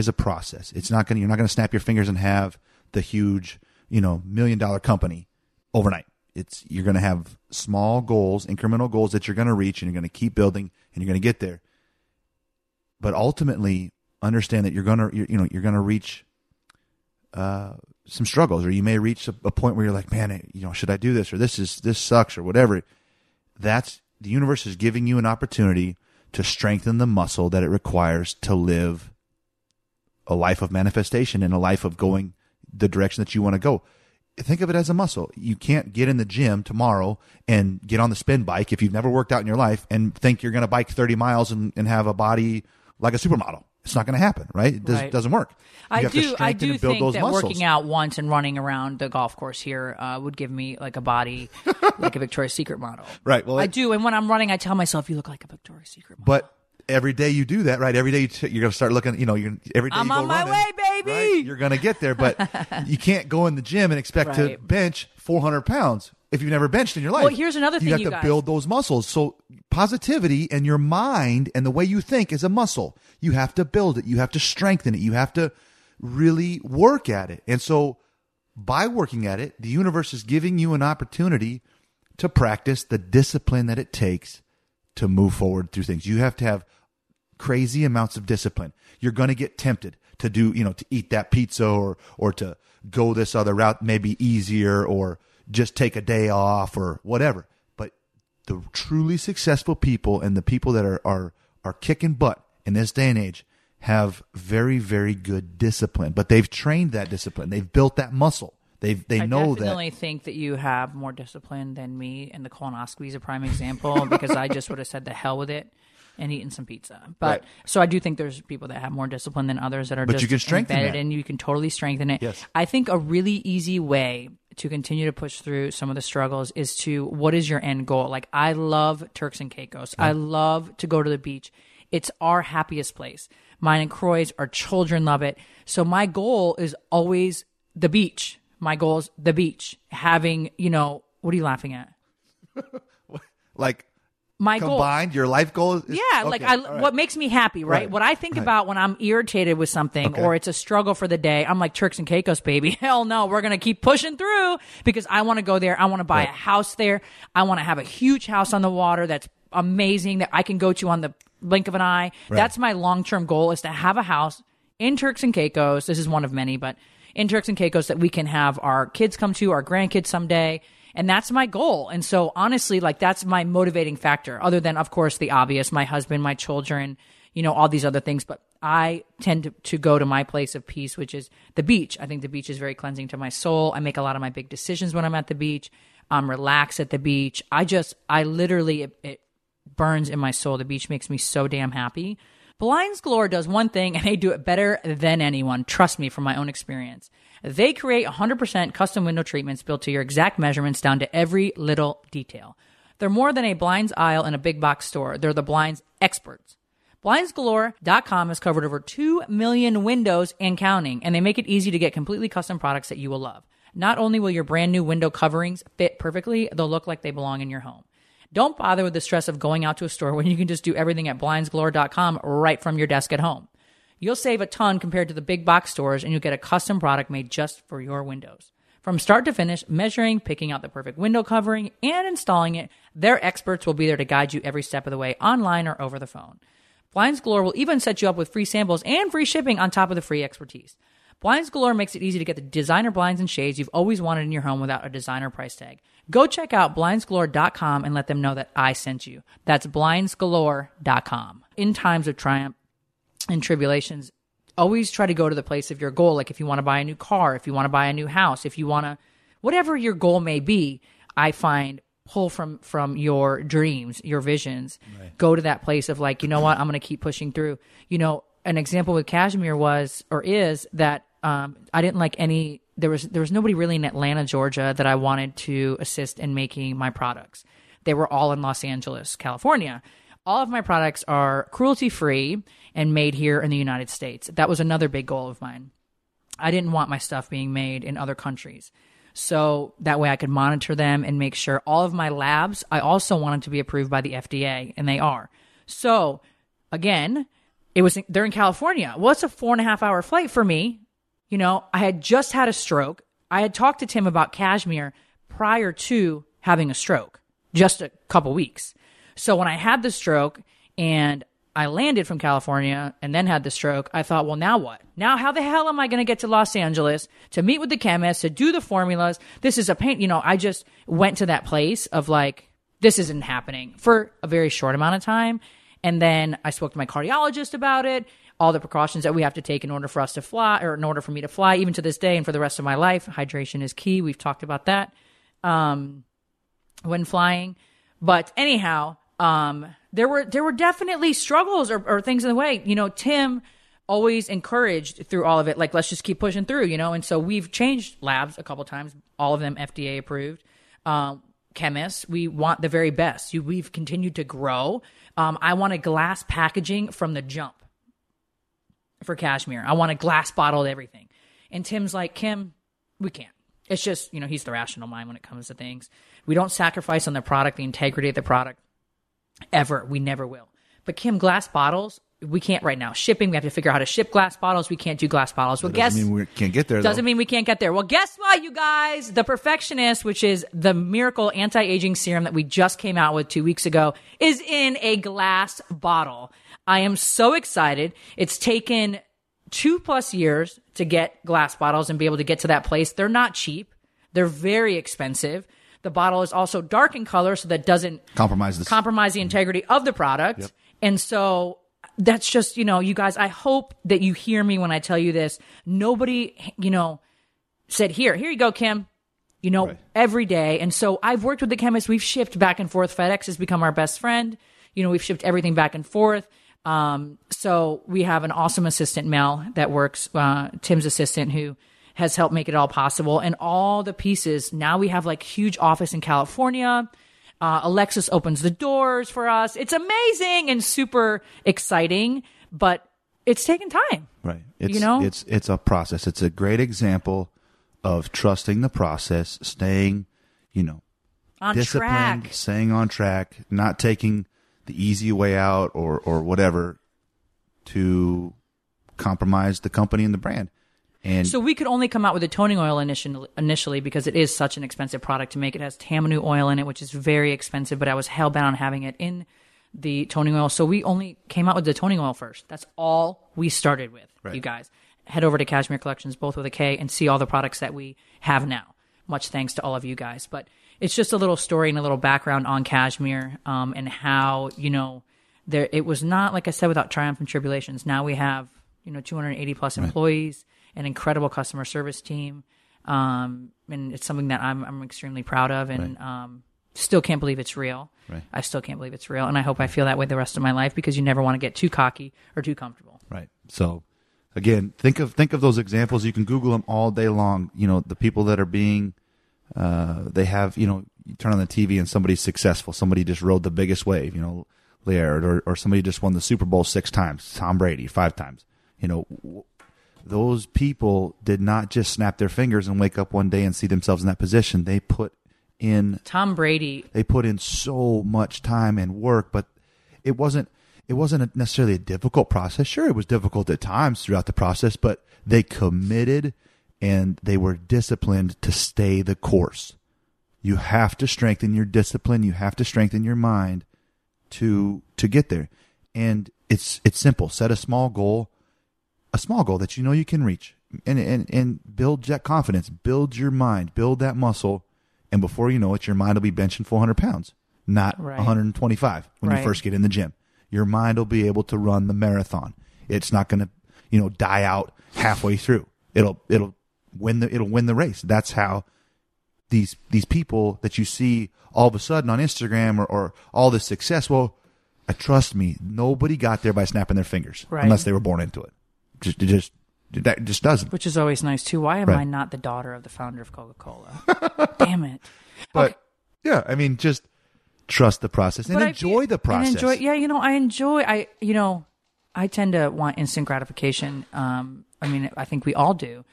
a process. You're not going to snap your fingers and have the huge, you know, $1 million company overnight. You're going to have small goals, incremental goals that you're going to reach, and you're going to keep building and you're going to get there. But ultimately, understand that you're gonna reach some struggles, or you may reach a point where you're like, man, you know, should I do this, or this sucks, or whatever. That's the universe is giving you an opportunity to strengthen the muscle that it requires to live a life of manifestation and a life of going the direction that you want to go. Think of it as a muscle. You can't get in the gym tomorrow and get on the spin bike if you've never worked out in your life and think you're gonna bike 30 miles and have a body like a supermodel. It's not going to happen, right? It doesn't work. I do think working out once and running around the golf course here would give me like a body like a Victoria's Secret model. Right. Well, I do. And when I'm running, I tell myself, you look like a Victoria's Secret model. But every day you do that, right? Every day you're going to start looking, you know, every day I'm on my way, baby. Right? You're going to get there, but you can't go in the gym and expect to bench 400 pounds. If you've never benched in your life, well, here's another thing. You have to build those muscles. So positivity and your mind and the way you think is a muscle. You have to build it. You have to strengthen it. You have to really work at it. And so by working at it, the universe is giving you an opportunity to practice the discipline that it takes to move forward through things. You have to have crazy amounts of discipline. You're going to get tempted to do, you know, to eat that pizza or to go this other route, maybe easier, or just take a day off or whatever. But the truly successful people and the people that are kicking butt in this day and age have very, very good discipline, but they've trained that discipline. They've built that muscle. They know that. I definitely think that you have more discipline than me, and the colonoscopy is a prime example because I just would have said the hell with it and eaten some pizza. But so I do think there's people that have more discipline than others that are but just you can embedded and you can totally strengthen it. Yes. I think a really easy way to continue to push through some of the struggles is to, what is your end goal? Like, I love Turks and Caicos. Yeah. I love to go to the beach. It's our happiest place. Mine and Croy's, our children love it. So my goal is always the beach. My goal is the beach. Having, you know, what are you laughing at? Like, my combined goal. Your life goal is, yeah, okay, like what makes me happy, right? What I think about when I'm irritated with something or it's a struggle for the day, I'm like, Turks and Caicos, baby. Hell no, we're gonna keep pushing through because I want to go there. I want to buy a house there. I want to have a huge house on the water that's amazing that I can go to on the blink of an eye. Right. That's my long-term goal, is to have a house in Turks and Caicos. This is one of many, but in Turks and Caicos that we can have our kids come to, our grandkids someday. And that's my goal. And so honestly, like, that's my motivating factor, other than, of course, the obvious, my husband, my children, you know, all these other things. But I tend to go to my place of peace, which is the beach. I think the beach is very cleansing to my soul. I make a lot of my big decisions when I'm at the beach. relax at the beach. I literally, it burns in my soul. The beach makes me so damn happy. Blinds Galore does one thing, and they do it better than anyone. Trust me, from my own experience. They create 100% custom window treatments built to your exact measurements down to every little detail. They're more than a blinds aisle in a big box store. They're the blinds experts. BlindsGalore.com has covered over 2 million windows and counting, and they make it easy to get completely custom products that you will love. Not only will your brand new window coverings fit perfectly, they'll look like they belong in your home. Don't bother with the stress of going out to a store when you can just do everything at BlindsGalore.com right from your desk at home. You'll save a ton compared to the big box stores, and you'll get a custom product made just for your windows. From start to finish, measuring, picking out the perfect window covering, and installing it, their experts will be there to guide you every step of the way, online or over the phone. Blinds Galore will even set you up with free samples and free shipping on top of the free expertise. Blinds Galore makes it easy to get the designer blinds and shades you've always wanted in your home without a designer price tag. Go check out BlindsGalore.com and let them know that I sent you. That's BlindsGalore.com. In times of triumph and tribulations, always try to go to the place of your goal. Like if you want to buy a new car, if you want to buy a new house, if you want to, whatever your goal may be, I find pull from your dreams, your visions. Right. Go to that place of like, you know what, I'm going to keep pushing through. You know, an example with Cashmere was, or is, that I didn't like any, there was nobody really in Atlanta, Georgia that I wanted to assist in making my products. They were all in Los Angeles, California. All of my products are cruelty-free and made here in the United States. That was another big goal of mine. I didn't want my stuff being made in other countries. So that way I could monitor them and make sure all of my labs, I also wanted to be approved by the FDA, and they are. So again, they're in California. Well, it's a 4.5-hour flight for me. You know, I had just had a stroke. I had talked to Tim about Cashmere prior to having a stroke, just a couple weeks. So when I had the stroke and I landed from California and then had the stroke, I thought, well, now what? Now how the hell am I going to get to Los Angeles to meet with the chemist, to do the formulas? This is a pain. You know, I just went to that place of like, this isn't happening, for a very short amount of time. And then I spoke to my cardiologist about it, all the precautions that we have to take in order for us to fly, or in order for me to fly, even to this day and for the rest of my life. Hydration is key. We've talked about that when flying. But anyhow, there were definitely struggles or things in the way. You know, Tim always encouraged through all of it, like, let's just keep pushing through, you know? And so we've changed labs a couple times, all of them FDA approved. Chemists, we want the very best. We've continued to grow. I want a glass packaging from the jump for Cashmere. I want a glass bottle to everything. And Tim's like, Kim, we can't. It's just, you know, he's the rational mind when it comes to things. We don't sacrifice on the product, the integrity of the product. Ever. We never will. But Kim, glass bottles, we can't right now. Shipping, we have to figure out how to ship glass bottles. We can't do glass bottles. Well, Doesn't mean we can't get there. Well, guess what, you guys? The Perfectionist, which is the miracle anti-aging serum that we just came out with 2 weeks ago, is in a glass bottle. I am so excited. It's taken 2+ years to get glass bottles and be able to get to that place. They're not cheap. They're very expensive. The bottle is also dark in color, so that doesn't compromise the integrity of the product. Yep. And so that's just, you know, you guys, I hope that you hear me when I tell you this. Nobody, you know, said, here you go, Kim, you know, right, every day. And so I've worked with the chemist. We've shipped back and forth. FedEx has become our best friend. You know, we've shipped everything back and forth. So we have an awesome assistant, Mel, that works, Tim's assistant, who has helped make it all possible. And all the pieces, now we have like huge office in California. Alexis opens the doors for us. It's amazing and super exciting, but it's taken time. Right. It's, you know, it's a process. It's a great example of trusting the process, staying, you know, on disciplined, track, staying on track, not taking the easy way out or whatever to compromise the company and the brand. And so we could only come out with a toning oil initially because it is such an expensive product to make. It has Tamanu oil in it, which is very expensive, but I was hell bent on having it in the toning oil. So we only came out with the toning oil first. That's all we started with, right, you guys. Head over to Cashmere Collections, both with a K, and see all the products that we have now. Much thanks to all of you guys. But it's just a little story and a little background on Cashmere and how, you know, there it was not, like I said, without triumph and tribulations. Now we have, you know, 280+ employees. Right. An incredible customer service team. And it's something that I'm extremely proud of, and still can't believe it's real. Right. I still can't believe it's real, and I hope I feel that way the rest of my life, because you never want to get too cocky or too comfortable. Right. So, again, think of those examples. You can Google them all day long. You know, the people that are being, they have, you know, you turn on the TV and somebody's successful. Somebody just rode the biggest wave, you know, Laird, or somebody just won the Super Bowl 6 times, Tom Brady 5 times. You know, those people did not just snap their fingers and wake up one day and see themselves in that position. They put in Tom Brady. They put in so much time and work, but it wasn't necessarily a difficult process. Sure, it was difficult at times throughout the process, but they committed and they were disciplined to stay the course. You have to strengthen your discipline. You have to strengthen your mind to get there. And it's simple. Set a small goal that you know you can reach, and build that confidence, build your mind, build that muscle. And before you know it, your mind will be benching 400 pounds, not 125 when you first get in the gym. Your mind will be able to run the marathon. It's not going to, you know, die out halfway through. It'll win the race. That's how these people that you see all of a sudden on Instagram or all this success. Well, trust me, nobody got there by snapping their fingers unless they were born into it. It just doesn't. Which is always nice too. Why am I not the daughter of the founder of Coca-Cola? Damn it. But yeah, I mean, just trust the process and enjoy the process. I tend to want instant gratification. I mean, I think we all do.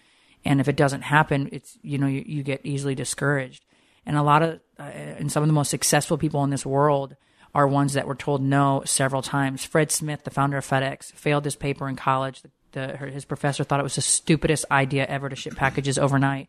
And if it doesn't happen, it's, you know, you get easily discouraged. And a lot of, and some of the most successful people in this world are ones that were told no several times. Fred Smith, the founder of FedEx, failed his paper in college. His professor thought it was the stupidest idea ever to ship packages overnight.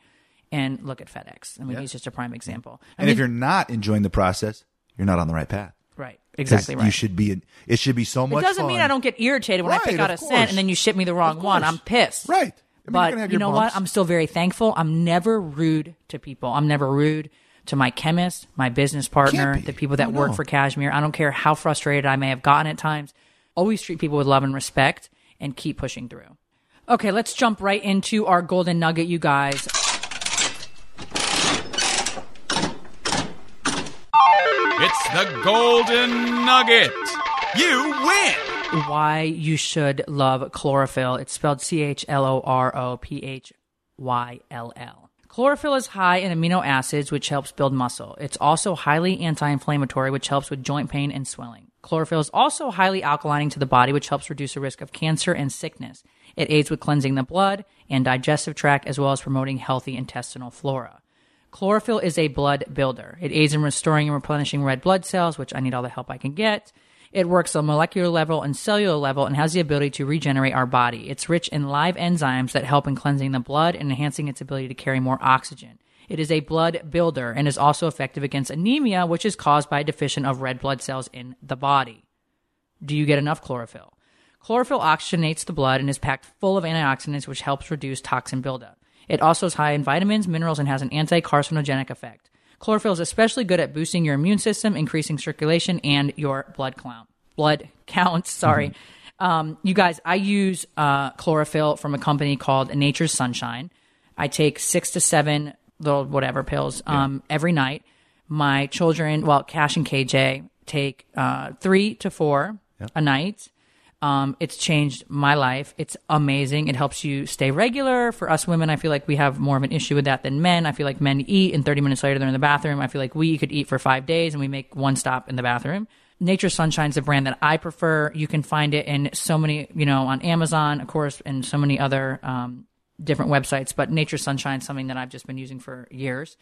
And look at FedEx. I mean, he's just a prime example. If you're not enjoying the process, you're not on the right path. Right. Exactly right. You should be. It should be so much. It doesn't mean I don't get irritated when I pick out a scent and then you ship me the wrong one. I'm pissed. Right. I mean, but you know what? I'm still very thankful. I'm never rude to people. I'm never rude to my chemist, my business partner, the people that work for Cashmere. I don't care how frustrated I may have gotten at times. Always treat people with love and respect and keep pushing through. Okay, let's jump right into our golden nugget, you guys. It's the golden nugget. You win. Why you should love chlorophyll. It's spelled CHLOROPHYLL. Chlorophyll is high in amino acids, which helps build muscle. It's also highly anti-inflammatory, which helps with joint pain and swelling. Chlorophyll is also highly alkalining to the body, which helps reduce the risk of cancer and sickness. It aids with cleansing the blood and digestive tract, as well as promoting healthy intestinal flora. Chlorophyll is a blood builder. It aids in restoring and replenishing red blood cells, which I need all the help I can get. It works on molecular level and cellular level and has the ability to regenerate our body. It's rich in live enzymes that help in cleansing the blood and enhancing its ability to carry more oxygen. It is a blood builder and is also effective against anemia, which is caused by a deficiency of red blood cells in the body. Do you get enough chlorophyll? Chlorophyll oxygenates the blood and is packed full of antioxidants, which helps reduce toxin buildup. It also is high in vitamins, minerals, and has an anti-carcinogenic effect. Chlorophyll is especially good at boosting your immune system, increasing circulation, and your blood counts. Mm-hmm. You guys, I use chlorophyll from a company called Nature's Sunshine. I take 6 to 7 little whatever pills every night. My children, Cash and KJ, take 3 to 4 a night. It's changed my life. It's amazing. It helps you stay regular. For us women, I feel like we have more of an issue with that than men. I feel like men eat and 30 minutes later they're in the bathroom. I feel like we could eat for 5 days and we make one stop in the bathroom. Nature's Sunshine's a brand that I prefer. You can find it in so many, you know, on Amazon, of course, and so many other different websites. But Nature's Sunshine's something that I've just been using for years.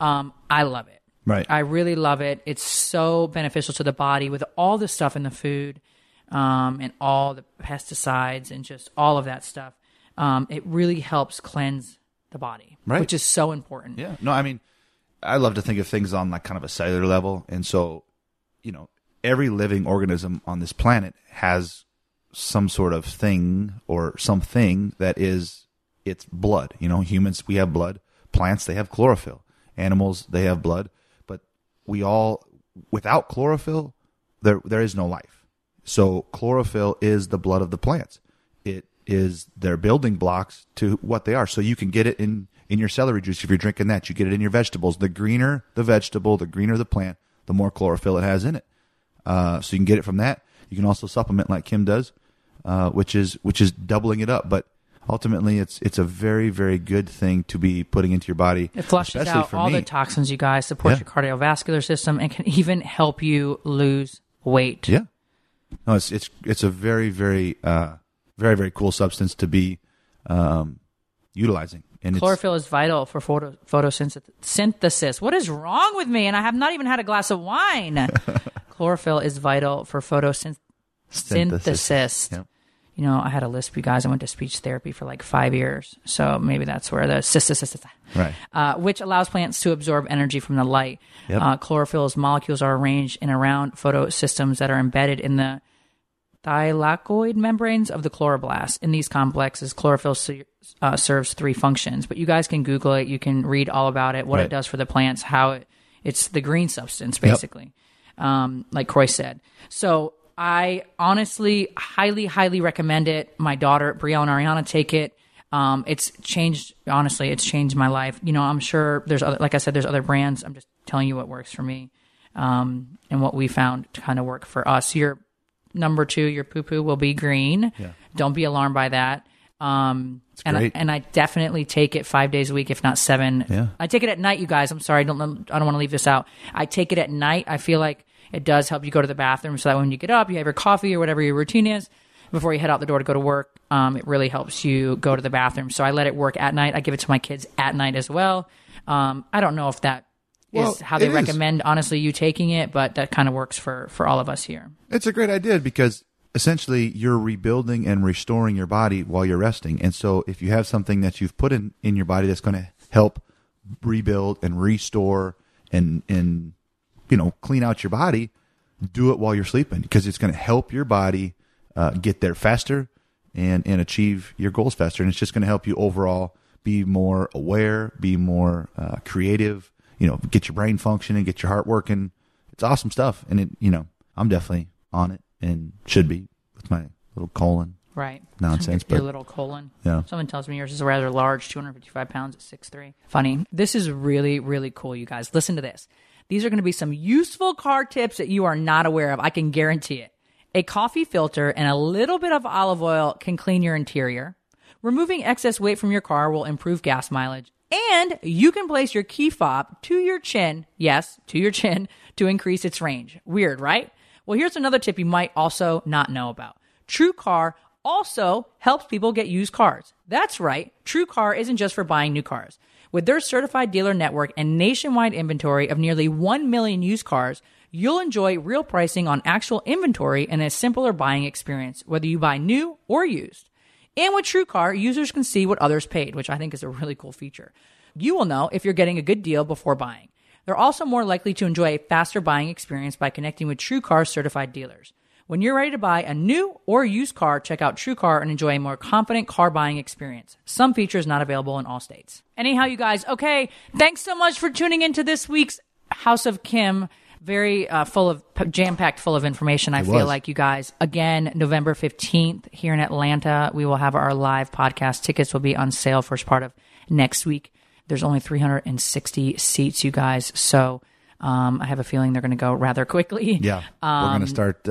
I love it. Right. I really love it. It's so beneficial to the body with all the stuff in the food. And all the pesticides and just all of that stuff. It really helps cleanse the body, which is so important. Yeah. No, I mean, I love to think of things on like kind of a cellular level. And so, you know, every living organism on this planet has some sort of thing or something that is its blood. You know, humans, we have blood. Plants, they have chlorophyll. Animals, they have blood. But we all, without chlorophyll, there is no life. So chlorophyll is the blood of the plants. It is their building blocks to what they are. So you can get it in in your celery juice if you're drinking that. You get it in your vegetables. The greener the vegetable, the greener the plant, the more chlorophyll it has in it. So you can get it from that. You can also supplement like Kim does, which is doubling it up. But ultimately, it's a very, very good thing to be putting into your body. It flushes out all the toxins, you guys, supports your cardiovascular system, and can even help you lose weight. Yeah. No, it's a very, very, very, very cool substance to be utilizing. And chlorophyll is vital for photosynthesis. What is wrong with me? And I have not even had a glass of wine. Chlorophyll is vital for photosynthesis. Yep. You know, I had a lisp, you guys. I went to speech therapy for like 5 years. So maybe that's where the right. Which allows plants to absorb energy from the light. Yep. Chlorophyll's molecules are arranged in around photosystems that are embedded in the thylakoid membranes of the chloroplast. In these complexes, chlorophyll serves three functions. But you guys can Google it. You can read all about it, what it does for the plants, how it's the green substance, basically, like Croy said. So I honestly highly, highly recommend it. My daughter, Brielle and Ariana, take it. It's changed, honestly, it's changed my life. You know, I'm sure there's other, like I said, there's other brands. I'm just telling you what works for me and what we found to kind of work for us. Your number two, your poo-poo will be green. Yeah. Don't be alarmed by that. I definitely take it 5 days a week, if not 7. Yeah. I take it at night, you guys. I'm sorry. I don't want to leave this out. I take it at night. I feel like it does help you go to the bathroom so that when you get up, you have your coffee or whatever your routine is before you head out the door to go to work. It really helps you go to the bathroom. So I let it work at night. I give it to my kids at night as well. I don't know if that is how they recommend, honestly, you taking it, but that kind of works for all of us here. It's a great idea because essentially you're rebuilding and restoring your body while you're resting. And so if you have something that you've put in your body that's going to help rebuild and restore and you know, clean out your body, do it while you're sleeping because it's going to help your body get there faster and achieve your goals faster. And it's just going to help you overall be more aware, be more creative, you know, get your brain functioning, get your heart working. It's awesome stuff. And, I'm definitely on it and should be with my little colon. Right. Nonsense. Your little colon. Yeah. Someone tells me yours is rather large, 255 pounds at 6'3". Funny. This is really, really cool, you guys. Listen to this. These are going to be some useful car tips that you are not aware of. I can guarantee it. A coffee filter and a little bit of olive oil can clean your interior. Removing excess weight from your car will improve gas mileage. And you can place your key fob to your chin, to increase its range. Weird, right? Well, here's another tip you might also not know about. TrueCar also helps people get used cars. That's right. TrueCar isn't just for buying new cars. With their certified dealer network and nationwide inventory of nearly 1 million used cars, you'll enjoy real pricing on actual inventory and a simpler buying experience, whether you buy new or used. And with TrueCar, users can see what others paid, which I think is a really cool feature. You will know if you're getting a good deal before buying. They're also more likely to enjoy a faster buying experience by connecting with TrueCar certified dealers. When you're ready to buy a new or used car, check out TrueCar and enjoy a more confident car buying experience. Some features not available in all states. Anyhow, you guys, okay, thanks so much for tuning into this week's House of Kim. Very jam-packed full of information, I feel like, you guys. Again, November 15th here in Atlanta, we will have our live podcast. Tickets will be on sale first part of next week. There's only 360 seats, you guys, so... I have a feeling they're going to go rather quickly. Yeah, we're going to start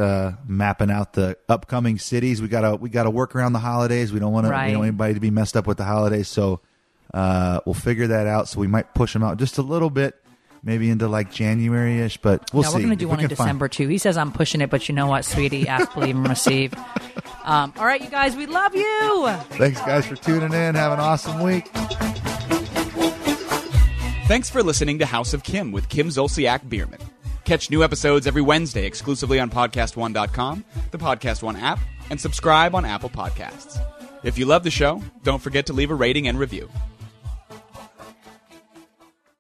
mapping out the upcoming cities. We gotta work around the holidays. We don't want anybody to be messed up with the holidays. So we'll figure that out. So we might push them out just a little bit, maybe into like January-ish. But we'll see. We're going to do one in December too. He says I'm pushing it, but you know what, sweetie, ask, believe, and receive. All right, you guys, we love you. Thanks, guys, for tuning in. Have an awesome week. Thanks for listening to House of Kim with Kim Zolciak-Biermann. Catch new episodes every Wednesday exclusively on PodcastOne.com, the Podcast One app, and subscribe on Apple Podcasts. If you love the show, don't forget to leave a rating and review.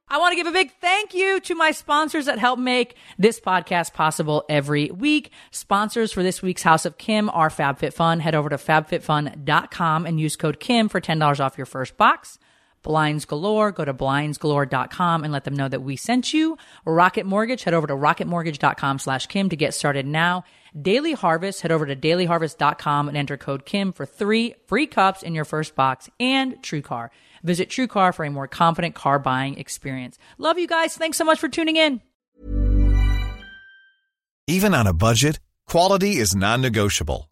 I want to give a big thank you to my sponsors that help make this podcast possible every week. Sponsors for this week's House of Kim are FabFitFun. Head over to FabFitFun.com and use code KIM for $10 off your first box. Blinds Galore. Go to blindsgalore.com and let them know that we sent you. Rocket Mortgage, head over to rocketmortgage.com/Kim to get started now. Daily Harvest, head over to dailyharvest.com and enter code Kim for 3 free cups in your first box. And TrueCar. Visit TrueCar for a more confident car buying experience. Love you guys. Thanks so much for tuning in. Even on a budget, quality is non-negotiable.